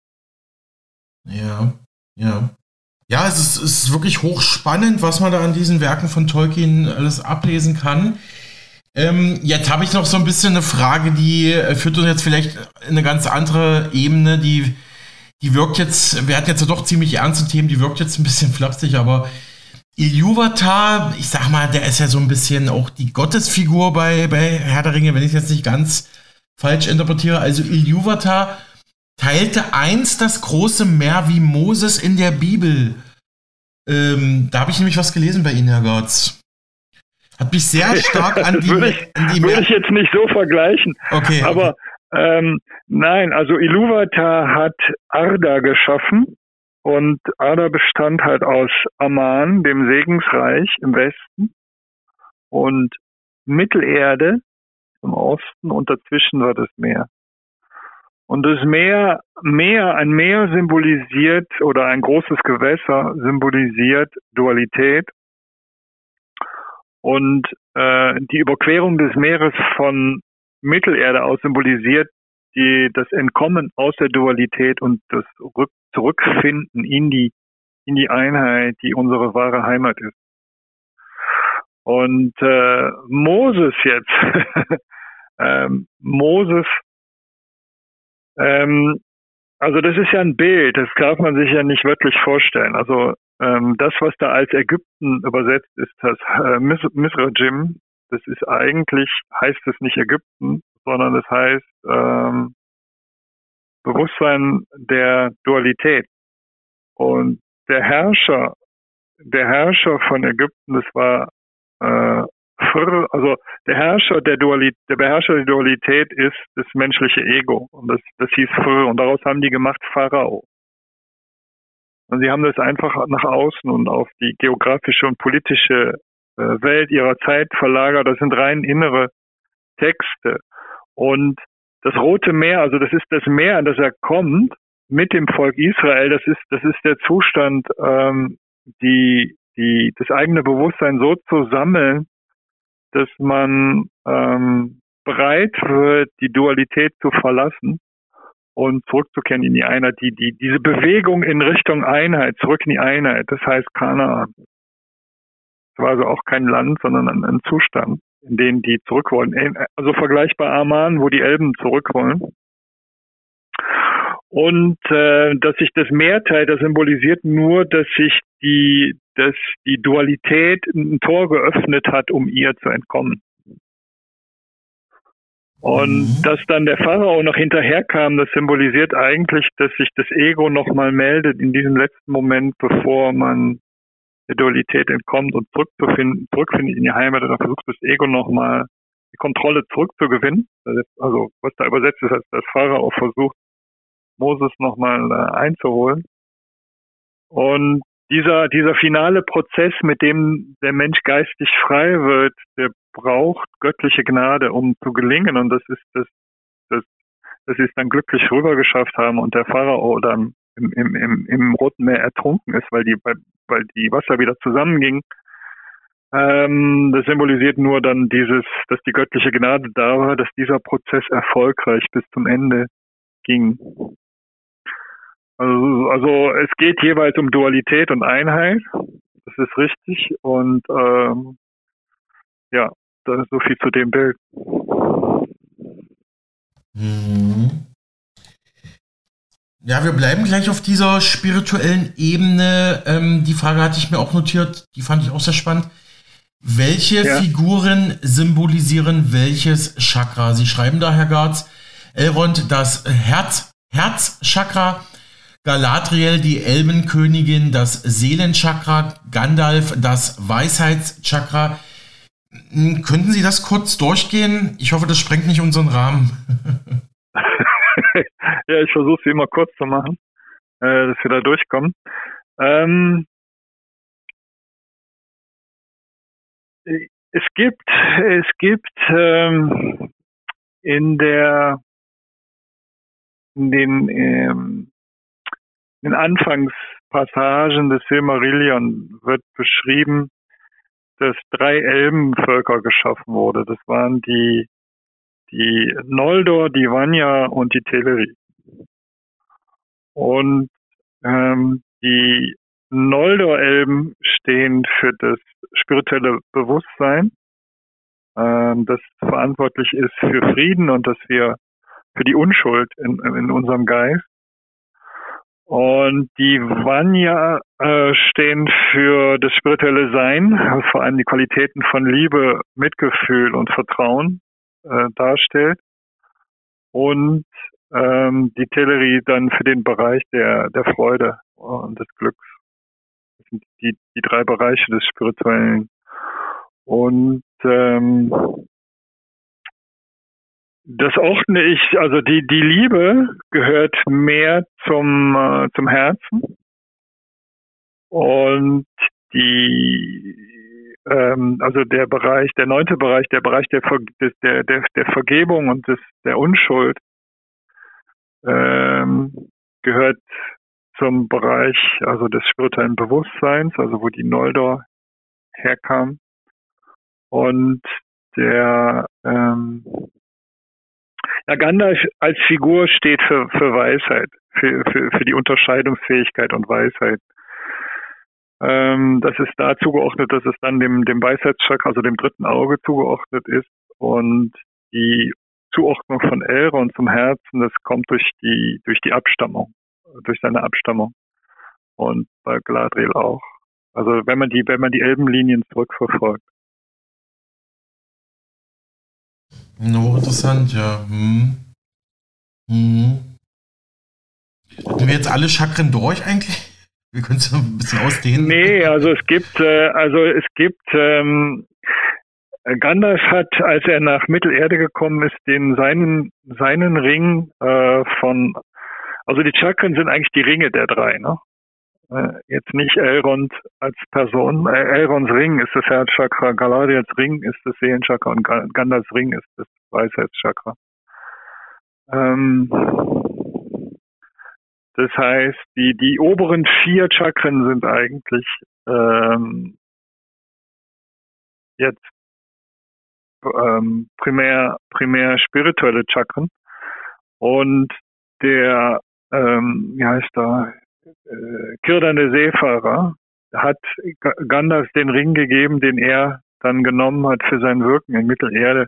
Ja, ja. Ja, es ist, es ist wirklich hochspannend, was man da an diesen Werken von Tolkien alles ablesen kann. Ähm, jetzt habe ich noch so ein bisschen eine Frage, die führt uns jetzt vielleicht in eine ganz andere Ebene, die, die wirkt jetzt, wir hatten jetzt ja doch ziemlich ernste Themen, die wirkt jetzt ein bisschen flapsig, aber Iluvatar, ich sag mal, der ist ja so ein bisschen auch die Gottesfigur bei, bei Herr der Ringe, wenn ich es jetzt nicht ganz falsch interpretiere. Also Iluvatar teilte einst das große Meer wie Moses in der Bibel. Ähm, da habe ich nämlich was gelesen bei Ihnen, Herr Gartz. Hat mich sehr stark an die... würde ich, an die würde ich jetzt nicht so vergleichen. Okay. Aber okay. Ähm, nein, also Iluvatar hat Arda geschaffen. Und Arda bestand halt aus Aman, dem Segensreich im Westen, und Mittelerde im Osten, und dazwischen war das Meer. Und das Meer, Meer, ein Meer symbolisiert, oder ein großes Gewässer symbolisiert Dualität. Und äh, die Überquerung des Meeres von Mittelerde aus symbolisiert die, das Entkommen aus der Dualität und das Rück, Zurückfinden in die, in die Einheit, die unsere wahre Heimat ist. Und äh, Moses jetzt, ähm, Moses, ähm, also das ist ja ein Bild, das darf man sich ja nicht wörtlich vorstellen. Also ähm, das, was da als Ägypten übersetzt ist, das äh, Misrajim, das ist eigentlich, heißt es nicht Ägypten, sondern das heißt ähm, Bewusstsein der Dualität. Und der Herrscher, der Herrscher von Ägypten, das war äh, Fr, also der Herrscher der Dualität, der Beherrscher der Dualität ist das menschliche Ego. Und das, das hieß Fr, und daraus haben die gemacht Pharao. Und sie haben das einfach nach außen und auf die geografische und politische äh, Welt ihrer Zeit verlagert. Das sind rein innere Texte. Und das Rote Meer, also das ist das Meer, an das er kommt, mit dem Volk Israel, das ist, das ist der Zustand, ähm, die, die, das eigene Bewusstsein so zu sammeln, dass man ähm, bereit wird, die Dualität zu verlassen und zurückzukehren in die Einheit. Die, die, diese Bewegung in Richtung Einheit, zurück in die Einheit, das heißt Kanaan. Das war also auch kein Land, sondern ein, ein Zustand, in denen die zurück wollen. Also vergleichbar Aman, wo die Elben zurück wollen. Und äh, dass sich das Meer teilt, das symbolisiert nur, dass sich die, dass die Dualität ein Tor geöffnet hat, um ihr zu entkommen. Und mhm. dass dann der Pharao noch hinterherkam, das symbolisiert eigentlich, dass sich das Ego nochmal meldet in diesem letzten Moment, bevor man der Dualität entkommt und zurückzufinden, zurückfindet in die Heimat, und dann versucht das Ego nochmal die Kontrolle zurückzugewinnen. Also, was da übersetzt ist, als das Pharao versucht, Moses nochmal äh, einzuholen. Und dieser, dieser finale Prozess, mit dem der Mensch geistig frei wird, der braucht göttliche Gnade, um zu gelingen. Und das ist das, das, dass sie es dann glücklich rübergeschafft haben und der Pharao dann im, im, im, im Roten Meer ertrunken ist, weil die, bei, weil die Wasser wieder zusammengingen. Ähm, das symbolisiert nur dann dieses, dass die göttliche Gnade da war, dass dieser Prozess erfolgreich bis zum Ende ging. Also, also es geht jeweils um Dualität und Einheit, das ist richtig, und ähm, ja, das ist so viel zu dem Bild. Mhm. Ja, wir bleiben gleich auf dieser spirituellen Ebene. Ähm, die Frage hatte ich mir auch notiert, die fand ich auch sehr spannend. Welche ja. Figuren symbolisieren welches Chakra? Sie schreiben da, Herr Gartz, Elrond das Herz, Herzchakra, Galadriel die Elbenkönigin das Seelenchakra, Gandalf das Weisheitschakra. Könnten Sie das kurz durchgehen? Ich hoffe, das sprengt nicht unseren Rahmen. Ja, ich versuche es immer kurz zu machen, äh, dass wir da durchkommen. Ähm, es gibt, es gibt ähm, in der in den ähm, in Anfangspassagen des Silmarillion wird beschrieben, dass drei Elbenvölker geschaffen wurde. Das waren die die Noldor, die Vanya und die Teleri. Und ähm, die Noldor-Elben stehen für das spirituelle Bewusstsein, ähm, das verantwortlich ist für Frieden und dass wir für die Unschuld in, in unserem Geist. Und die Vanya äh, stehen für das spirituelle Sein, vor allem die Qualitäten von Liebe, Mitgefühl und Vertrauen äh, darstellt. Und Ähm, die Teleri dann für den Bereich der, der Freude und des Glücks. Das sind die, die drei Bereiche des Spirituellen. Und ähm, das ordne ich, also die, die Liebe gehört mehr zum, äh, zum Herzen. Und die, ähm, also der Bereich, der neunte Bereich, der Bereich der, Ver, der, der, der Vergebung und des, der Unschuld, Ähm, gehört zum Bereich also des spirituellen Bewusstseins, also wo die Noldor herkam. Und der ähm, ja, Gandalf als Figur steht für, für Weisheit, für, für, für die Unterscheidungsfähigkeit und Weisheit. Ähm, das ist da zugeordnet, dass es dann dem, dem Weisheitschakra, also dem dritten Auge zugeordnet ist, und die Zuordnung von Elrond zum Herzen, das kommt durch die durch die Abstammung, durch seine Abstammung, und bei Galadriel auch. Also wenn man die wenn man die Elbenlinien zurückverfolgt. No, interessant, ja. Hm. Hm. Hatten wir jetzt alle Chakren durch eigentlich? Wir können es ein bisschen ausdehnen. Nee, also es gibt äh, also es gibt ähm, Gandalf hat, als er nach Mittelerde gekommen ist, den seinen seinen Ring äh, von, also die Chakren sind eigentlich die Ringe der drei, ne? Äh, jetzt nicht Elrond als Person. Äh, Elronds Ring ist das Herzchakra, Galadriels Ring ist das Seelenchakra und Gandalfs Ring ist das Weisheitschakra. Ähm, das heißt, die die oberen vier Chakren sind eigentlich ähm, jetzt Ähm, primär, primär spirituelle Chakren, und der, ähm, wie heißt da, äh, Kirdan der Seefahrer hat G- Gandalf den Ring gegeben, den er dann genommen hat für sein Wirken in Mittelerde,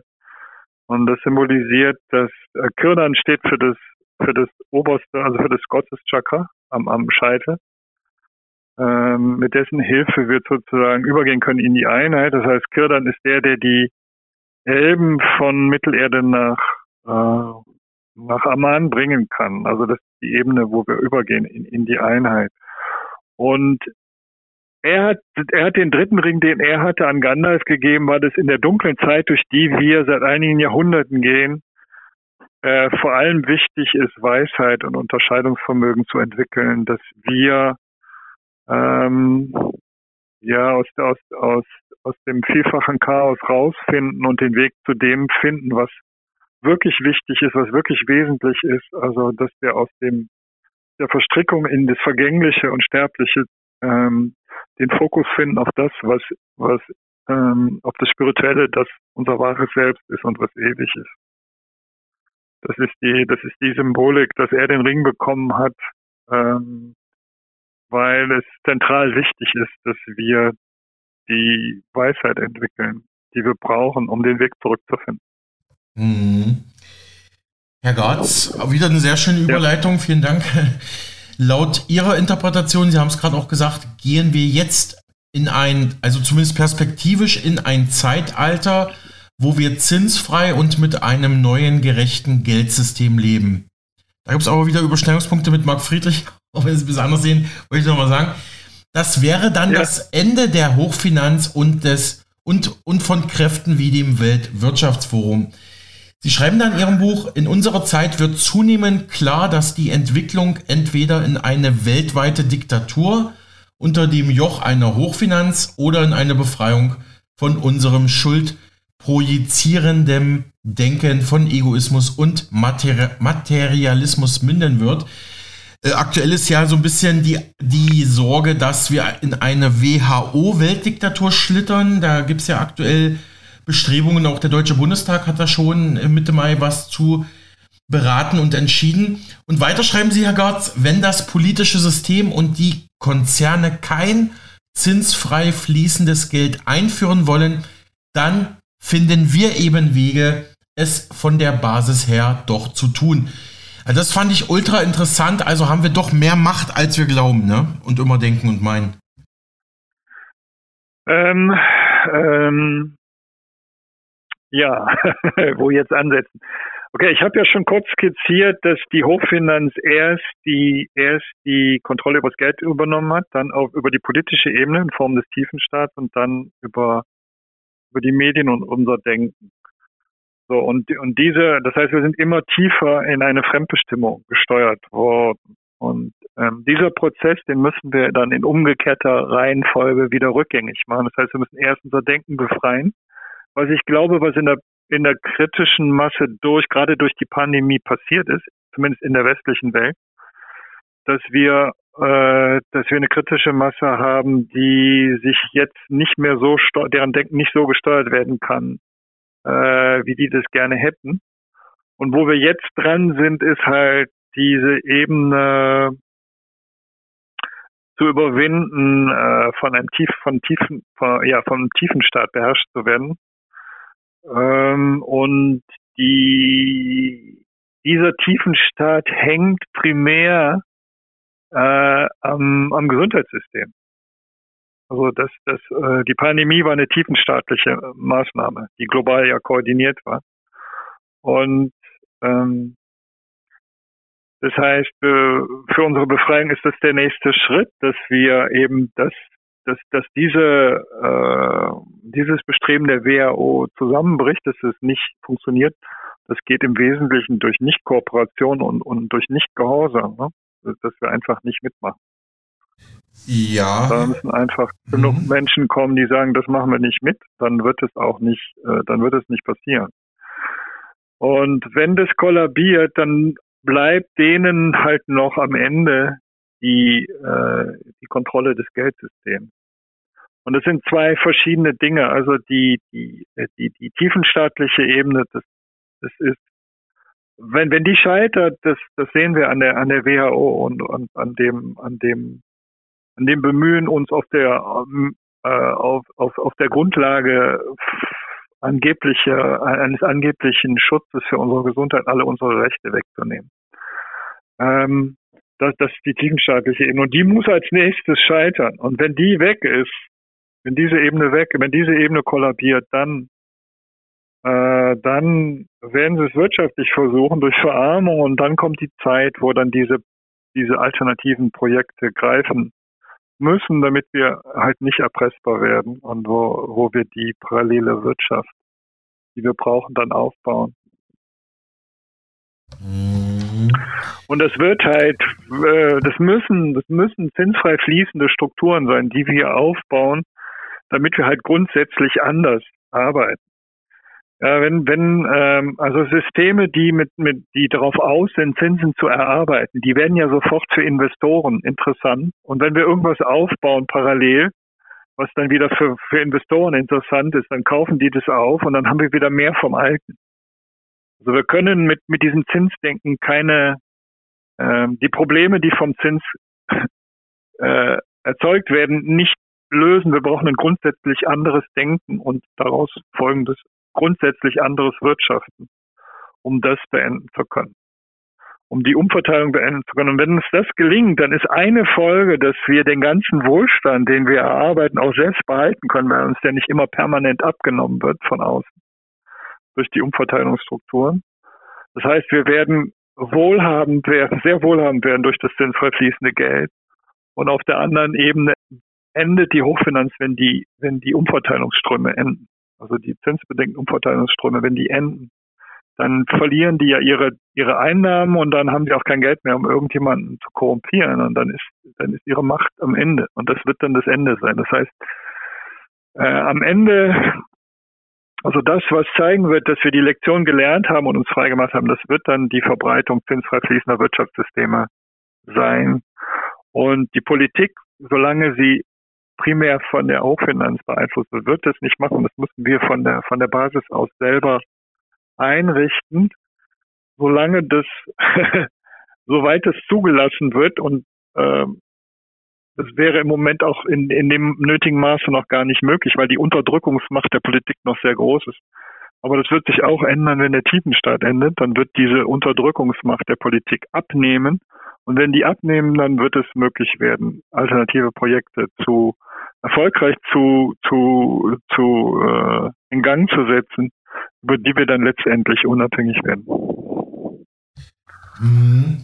und das symbolisiert, dass äh, Kirdan steht für das für das oberste, also für das Gotteschakra am, am Scheitel, ähm, mit dessen Hilfe wir sozusagen übergehen können in die Einheit. Das heißt, Kirdan ist der, der die Elben von Mittelerde nach, äh, nach Aman bringen kann. Also das ist die Ebene, wo wir übergehen in, in die Einheit. Und er hat, er hat den dritten Ring, den er hatte, an Gandalf gegeben, weil das in der dunklen Zeit, durch die wir seit einigen Jahrhunderten gehen, äh, vor allem wichtig ist, Weisheit und Unterscheidungsvermögen zu entwickeln, dass wir ähm, ja aus, aus, aus aus dem vielfachen Chaos rausfinden und den Weg zu dem finden, was wirklich wichtig ist, was wirklich wesentlich ist. Also, dass wir aus dem der Verstrickung in das Vergängliche und Sterbliche ähm, den Fokus finden auf das, was, was ähm, auf das Spirituelle, das unser wahres Selbst ist und was ewig ist. Das ist die, das ist die Symbolik, dass er den Ring bekommen hat, ähm, weil es zentral wichtig ist, dass wir die Weisheit entwickeln, die wir brauchen, um den Weg zurückzufinden. Mhm. Herr Gartz, wieder eine sehr schöne Überleitung, ja. Vielen Dank. Laut Ihrer Interpretation, Sie haben es gerade auch gesagt, gehen wir jetzt in ein, also zumindest perspektivisch, in ein Zeitalter, wo wir zinsfrei und mit einem neuen, gerechten Geldsystem leben. Da gibt es aber wieder Überschneidungspunkte mit Mark Friedrich, auch wenn Sie es ein bisschen anders sehen, wollte ich nochmal sagen. Das wäre dann ja. das Ende der Hochfinanz und, des, und, und von Kräften wie dem Weltwirtschaftsforum. Sie schreiben dann in Ihrem Buch, in unserer Zeit wird zunehmend klar, dass die Entwicklung entweder in eine weltweite Diktatur unter dem Joch einer Hochfinanz oder in eine Befreiung von unserem schuldprojizierenden Denken von Egoismus und Materi- Materialismus münden wird. Äh, aktuell ist ja so ein bisschen die, die Sorge, dass wir in eine W H O-Weltdiktatur schlittern. Da gibt es ja aktuell Bestrebungen, auch der Deutsche Bundestag hat da schon Mitte Mai was zu beraten und entschieden. Und weiter schreiben Sie, Herr Gartz, wenn das politische System und die Konzerne kein zinsfrei fließendes Geld einführen wollen, dann finden wir eben Wege, es von der Basis her doch zu tun. Also das fand ich ultra interessant. Also haben wir doch mehr Macht, als wir glauben, ne? Und immer denken und meinen. Ähm, ähm. Ja, wo jetzt ansetzen? Okay, ich habe ja schon kurz skizziert, dass die Hochfinanz erst die erst die Kontrolle über das Geld übernommen hat, dann auch über die politische Ebene in Form des Tiefenstaats und dann über über die Medien und unser Denken. So und und diese, das heißt, wir sind immer tiefer in eine Fremdbestimmung gesteuert worden. Und ähm, dieser Prozess, den müssen wir dann in umgekehrter Reihenfolge wieder rückgängig machen. Das heißt, wir müssen erst unser Denken befreien. Was ich glaube, was in der, in der kritischen Masse durch, gerade durch die Pandemie passiert ist, zumindest in der westlichen Welt, dass wir, äh, dass wir eine kritische Masse haben, die sich jetzt nicht mehr so, deren Denken nicht so gesteuert werden kann, äh, wie die das gerne hätten. Und wo wir jetzt dran sind, ist halt diese Ebene zu überwinden, äh, von einem tief, von tiefen, von, ja, vom tiefen Staat beherrscht zu werden. Ähm, und die, dieser Tiefenstaat hängt primär äh, am, am Gesundheitssystem. Also das, das, äh, die Pandemie war eine tiefenstaatliche Maßnahme, die global ja koordiniert war. Und ähm, das heißt, äh, für unsere Befreiung ist das der nächste Schritt, dass wir eben das Dass, dass diese, äh, dieses Bestreben der W H O zusammenbricht, dass es nicht funktioniert, das geht im Wesentlichen durch Nichtkooperation und, und durch Nichtgehorsam, ne? Dass wir einfach nicht mitmachen. Ja. Da müssen einfach mhm. genug Menschen kommen, die sagen, das machen wir nicht mit, dann wird es auch nicht, äh, dann wird es nicht passieren. Und wenn das kollabiert, dann bleibt denen halt noch am Ende die, äh, die Kontrolle des Geldsystems. Und das sind zwei verschiedene Dinge. Also die, die, die, die tiefenstaatliche Ebene, das, das ist, wenn, wenn die scheitert, das, das sehen wir an der, an der W H O und, und an dem, an dem, an dem Bemühen, uns auf der, äh, auf, auf, auf der Grundlage angeblicher, eines angeblichen Schutzes für unsere Gesundheit alle unsere Rechte wegzunehmen. Ähm, Das, das ist die tiefenstaatliche Ebene. Und die muss als nächstes scheitern. Und wenn die weg ist, wenn diese Ebene weg, wenn diese Ebene kollabiert, dann, äh, dann werden sie es wirtschaftlich versuchen durch Verarmung. Und dann kommt die Zeit, wo dann diese, diese alternativen Projekte greifen müssen, damit wir halt nicht erpressbar werden und wo, wo wir die parallele Wirtschaft, die wir brauchen, dann aufbauen. Und das wird halt, das müssen, das müssen zinsfrei fließende Strukturen sein, die wir aufbauen, damit wir halt grundsätzlich anders arbeiten. Ja, wenn, wenn, also Systeme, die mit, mit, die darauf aus sind, Zinsen zu erarbeiten, die werden ja sofort für Investoren interessant. Und wenn wir irgendwas aufbauen parallel, was dann wieder für, für Investoren interessant ist, dann kaufen die das auf und dann haben wir wieder mehr vom Alten. Also wir können mit mit diesem Zinsdenken keine äh, die Probleme, die vom Zins äh, erzeugt werden, nicht lösen. Wir brauchen ein grundsätzlich anderes Denken und daraus folgendes grundsätzlich anderes Wirtschaften. um das beenden zu können, um die Umverteilung beenden zu können. Und wenn uns das gelingt, dann ist eine Folge, dass wir den ganzen Wohlstand, den wir erarbeiten, auch selbst behalten können, weil uns der nicht immer permanent abgenommen wird von außen durch die Umverteilungsstrukturen. Das heißt, wir werden wohlhabend werden, sehr wohlhabend werden durch das sinnvoll fließende Geld. Und auf der anderen Ebene endet die Hochfinanz, wenn die, wenn die Umverteilungsströme enden, also die zinsbedingten Umverteilungsströme, wenn die enden, dann verlieren die ja ihre, ihre Einnahmen und dann haben sie auch kein Geld mehr, um irgendjemanden zu korrumpieren. Und dann ist, dann ist ihre Macht am Ende. Und das wird dann das Ende sein. Das heißt, äh, am Ende, also das, was zeigen wird, dass wir die Lektion gelernt haben und uns freigemacht haben, das wird dann die Verbreitung zinsfrei fließender Wirtschaftssysteme sein. Und die Politik, solange sie primär von der Hochfinanz beeinflusst wird, wird das nicht machen. Das müssen wir von der, von der Basis aus selber einrichten, solange das, soweit es zugelassen wird, und äh, das wäre im Moment auch in, in dem nötigen Maße noch gar nicht möglich, weil die Unterdrückungsmacht der Politik noch sehr groß ist. Aber das wird sich auch ändern, wenn der Tiefenstaat endet, dann wird diese Unterdrückungsmacht der Politik abnehmen. Und wenn die abnehmen, dann wird es möglich werden, alternative Projekte zu erfolgreich zu, zu, zu äh, in Gang zu setzen, über die wir dann letztendlich unabhängig werden. Mhm.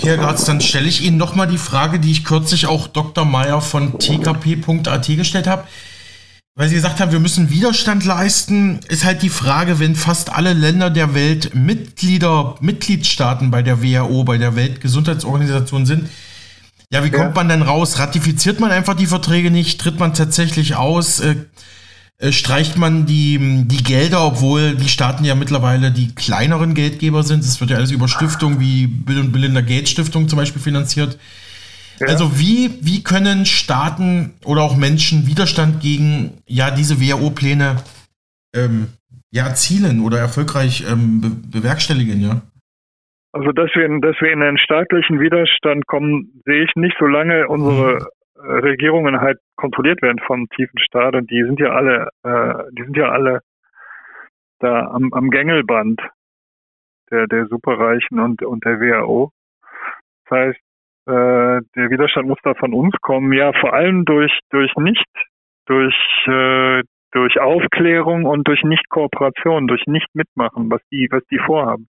Herr Gartz, dann stelle ich Ihnen nochmal die Frage, die ich kürzlich auch Doktor Mayer von t k p punkt a t gestellt habe. Weil Sie gesagt haben, wir müssen Widerstand leisten, ist halt die Frage, wenn fast alle Länder der Welt Mitglieder, Mitgliedstaaten bei der W H O, bei der Weltgesundheitsorganisation sind. Ja, wie kommt man denn raus? Ratifiziert man einfach die Verträge nicht? Tritt man tatsächlich aus? Äh, streicht man die, die Gelder, obwohl die Staaten ja mittlerweile die kleineren Geldgeber sind. Das wird ja alles über Stiftungen wie Bill und Melinda Gates Stiftung zum Beispiel finanziert. Ja. Also wie, wie können Staaten oder auch Menschen Widerstand gegen ja diese W H O-Pläne ähm, ja, erzielen oder erfolgreich ähm, be- bewerkstelligen, ja? Also dass wir, dass wir in einen staatlichen Widerstand kommen, sehe ich nicht, solange unsere hm. Regierungen halt kontrolliert werden vom tiefen Staat, und die sind ja alle, äh, die sind ja alle da am, am Gängelband der, der Superreichen und, und der W H O. Das heißt, äh, der Widerstand muss da von uns kommen, ja, vor allem durch, durch nicht, durch, äh, durch Aufklärung und durch Nichtkooperation, durch Nichtmitmachen, was die, was die vorhaben.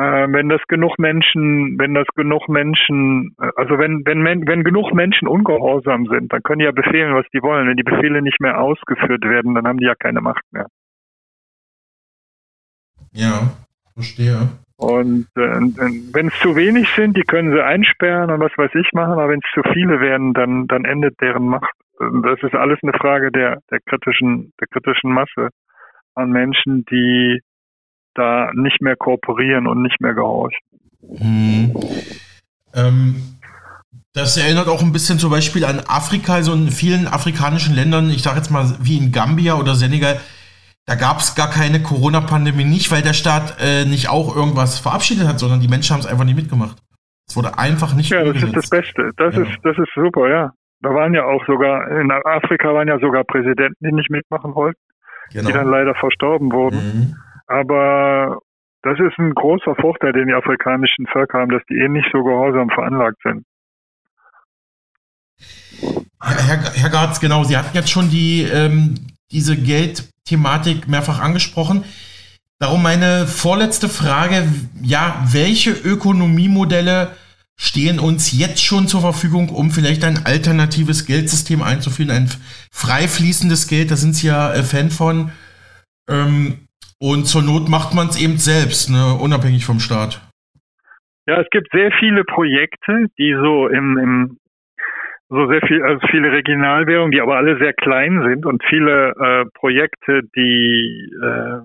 Wenn das genug Menschen, wenn das genug Menschen, also wenn, wenn, wenn genug Menschen ungehorsam sind, dann können die ja befehlen, was die wollen. Wenn die Befehle nicht mehr ausgeführt werden, dann haben die ja keine Macht mehr. Ja, verstehe. Und äh, wenn es zu wenig sind, die können sie einsperren und was weiß ich machen, aber wenn es zu viele werden, dann, dann endet deren Macht. Das ist alles eine Frage der, der kritischen, der kritischen Masse an Menschen, die da nicht mehr kooperieren und nicht mehr gehorchen. Hm. Ähm, das erinnert auch ein bisschen zum Beispiel an Afrika, also in vielen afrikanischen Ländern, ich sage jetzt mal wie in Gambia oder Senegal, da gab es gar keine Corona-Pandemie nicht, weil der Staat äh, nicht auch irgendwas verabschiedet hat, sondern die Menschen haben es einfach nicht mitgemacht. Es wurde einfach nicht Ja, umgesetzt. Das ist das Beste. Das, ja. ist, das ist super, ja. Da waren ja auch sogar, in Afrika waren ja sogar Präsidenten, die nicht mitmachen wollten, genau. Die dann leider verstorben wurden. Mhm. Aber das ist ein großer Vorteil, den die afrikanischen Völker haben, dass die eh nicht so gehorsam veranlagt sind. Herr, Herr Gartz, genau, Sie hatten jetzt schon die, ähm, diese Geldthematik mehrfach angesprochen. Darum meine vorletzte Frage, ja, welche Ökonomiemodelle stehen uns jetzt schon zur Verfügung, um vielleicht ein alternatives Geldsystem einzuführen, ein frei fließendes Geld, da sind Sie ja äh, Fan von, ähm, und zur Not macht man es eben selbst, ne? Unabhängig vom Staat. Ja, es gibt sehr viele Projekte, die so im, im so sehr viel, also viele Regionalwährungen, die aber alle sehr klein sind, und viele äh, Projekte, die äh,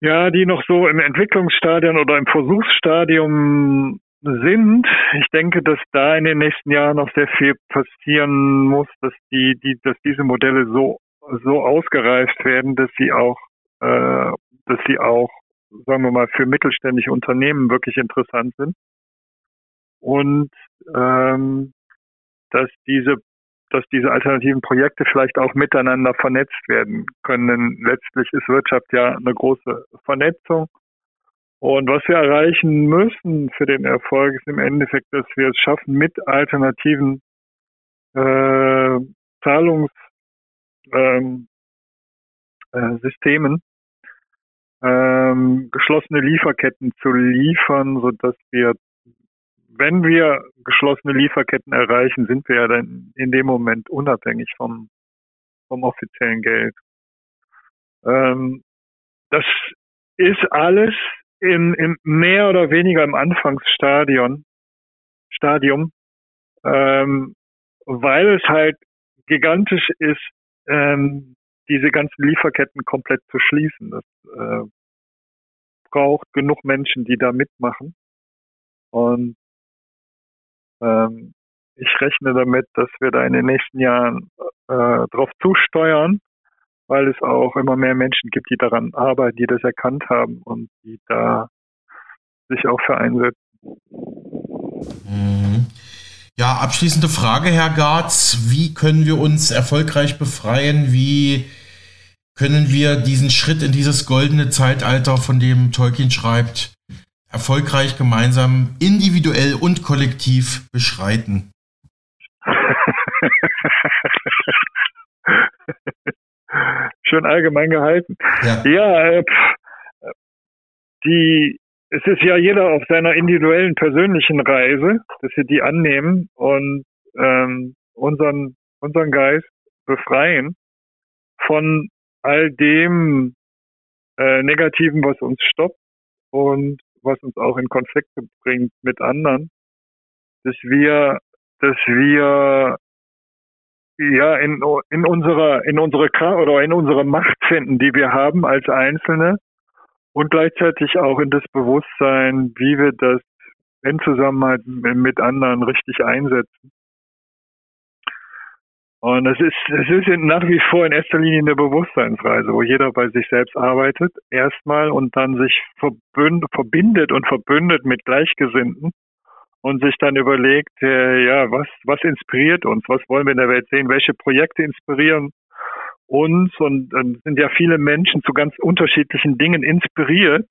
ja, die noch so im Entwicklungsstadium oder im Versuchsstadium sind. Ich denke, dass da in den nächsten Jahren noch sehr viel passieren muss, dass die, die, dass diese Modelle so so ausgereift werden, dass sie auch, äh, dass sie auch, sagen wir mal, für mittelständische Unternehmen wirklich interessant sind, und ähm, dass diese, dass diese alternativen Projekte vielleicht auch miteinander vernetzt werden können. Denn letztlich ist Wirtschaft ja eine große Vernetzung. Und was wir erreichen müssen für den Erfolg ist im Endeffekt, dass wir es schaffen, mit alternativen äh, Zahlungssystemen, ähm, äh, ähm, geschlossene Lieferketten zu liefern, sodass wir, wenn wir geschlossene Lieferketten erreichen, sind wir ja dann in dem Moment unabhängig vom, vom offiziellen Geld. Ähm, das ist alles in, in mehr oder weniger im Anfangsstadium, Stadium, ähm, weil es halt gigantisch ist, ähm, diese ganzen Lieferketten komplett zu schließen. Das äh, braucht genug Menschen, die da mitmachen. Und ich rechne damit, dass wir da in den nächsten Jahren äh, drauf zusteuern, weil es auch immer mehr Menschen gibt, die daran arbeiten, die das erkannt haben und die da sich auch für einsetzen. Ja, abschließende Frage, Herr Gartz. Wie können wir uns erfolgreich befreien? Wie können wir diesen Schritt in dieses goldene Zeitalter, von dem Tolkien schreibt, erfolgreich gemeinsam, individuell und kollektiv beschreiten? Schön allgemein gehalten. Ja, ja äh, pff, die, es ist ja jeder auf seiner individuellen, persönlichen Reise, dass wir die annehmen und ähm, unseren, unseren Geist befreien von all dem äh, Negativen, was uns stoppt und was uns auch in Konflikte bringt mit anderen, dass wir, dass wir ja in in unserer in unsere Kraft oder in unsere Macht finden, die wir haben als Einzelne, und gleichzeitig auch in das Bewusstsein, wie wir das in Zusammenhalt mit anderen richtig einsetzen. Und es ist es ist nach wie vor in erster Linie eine Bewusstseinsreise, wo jeder bei sich selbst arbeitet erstmal und dann sich verbünd, verbindet und verbündet mit Gleichgesinnten und sich dann überlegt, äh, ja, was was inspiriert uns, was wollen wir in der Welt sehen, welche Projekte inspirieren uns, und äh, sind ja viele Menschen zu ganz unterschiedlichen Dingen inspiriert,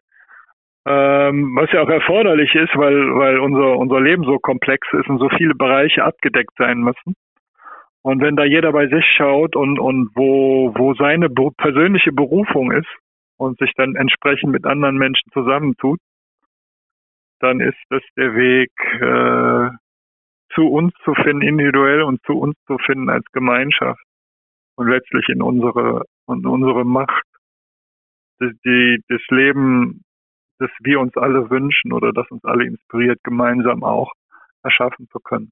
ähm, was ja auch erforderlich ist, weil weil unser unser Leben so komplex ist und so viele Bereiche abgedeckt sein müssen. Und wenn da jeder bei sich schaut und, und wo, wo seine be- persönliche Berufung ist und sich dann entsprechend mit anderen Menschen zusammentut, dann ist das der Weg, äh, zu uns zu finden, individuell, und zu uns zu finden als Gemeinschaft und letztlich in unsere, in unsere Macht, die, die, das Leben, das wir uns alle wünschen oder das uns alle inspiriert, gemeinsam auch erschaffen zu können.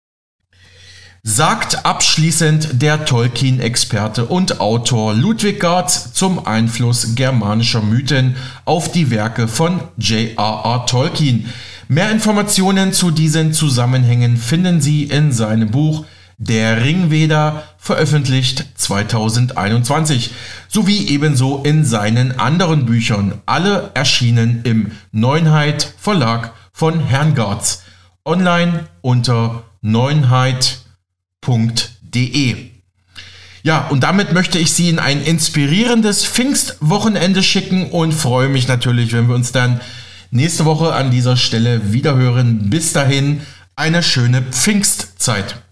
Sagt abschließend der Tolkien-Experte und Autor Ludwig Gartz zum Einfluss germanischer Mythen auf die Werke von J R R. Tolkien. Mehr Informationen zu diesen Zusammenhängen finden Sie in seinem Buch Der Ringweder, veröffentlicht zweitausendeinundzwanzig, sowie ebenso in seinen anderen Büchern, alle erschienen im Neunheit Verlag von Herrn Gartz, online unter neunheit punkt de. Ja, und damit möchte ich Sie in ein inspirierendes Pfingstwochenende schicken und freue mich natürlich, wenn wir uns dann nächste Woche an dieser Stelle wiederhören. Bis dahin, eine schöne Pfingstzeit.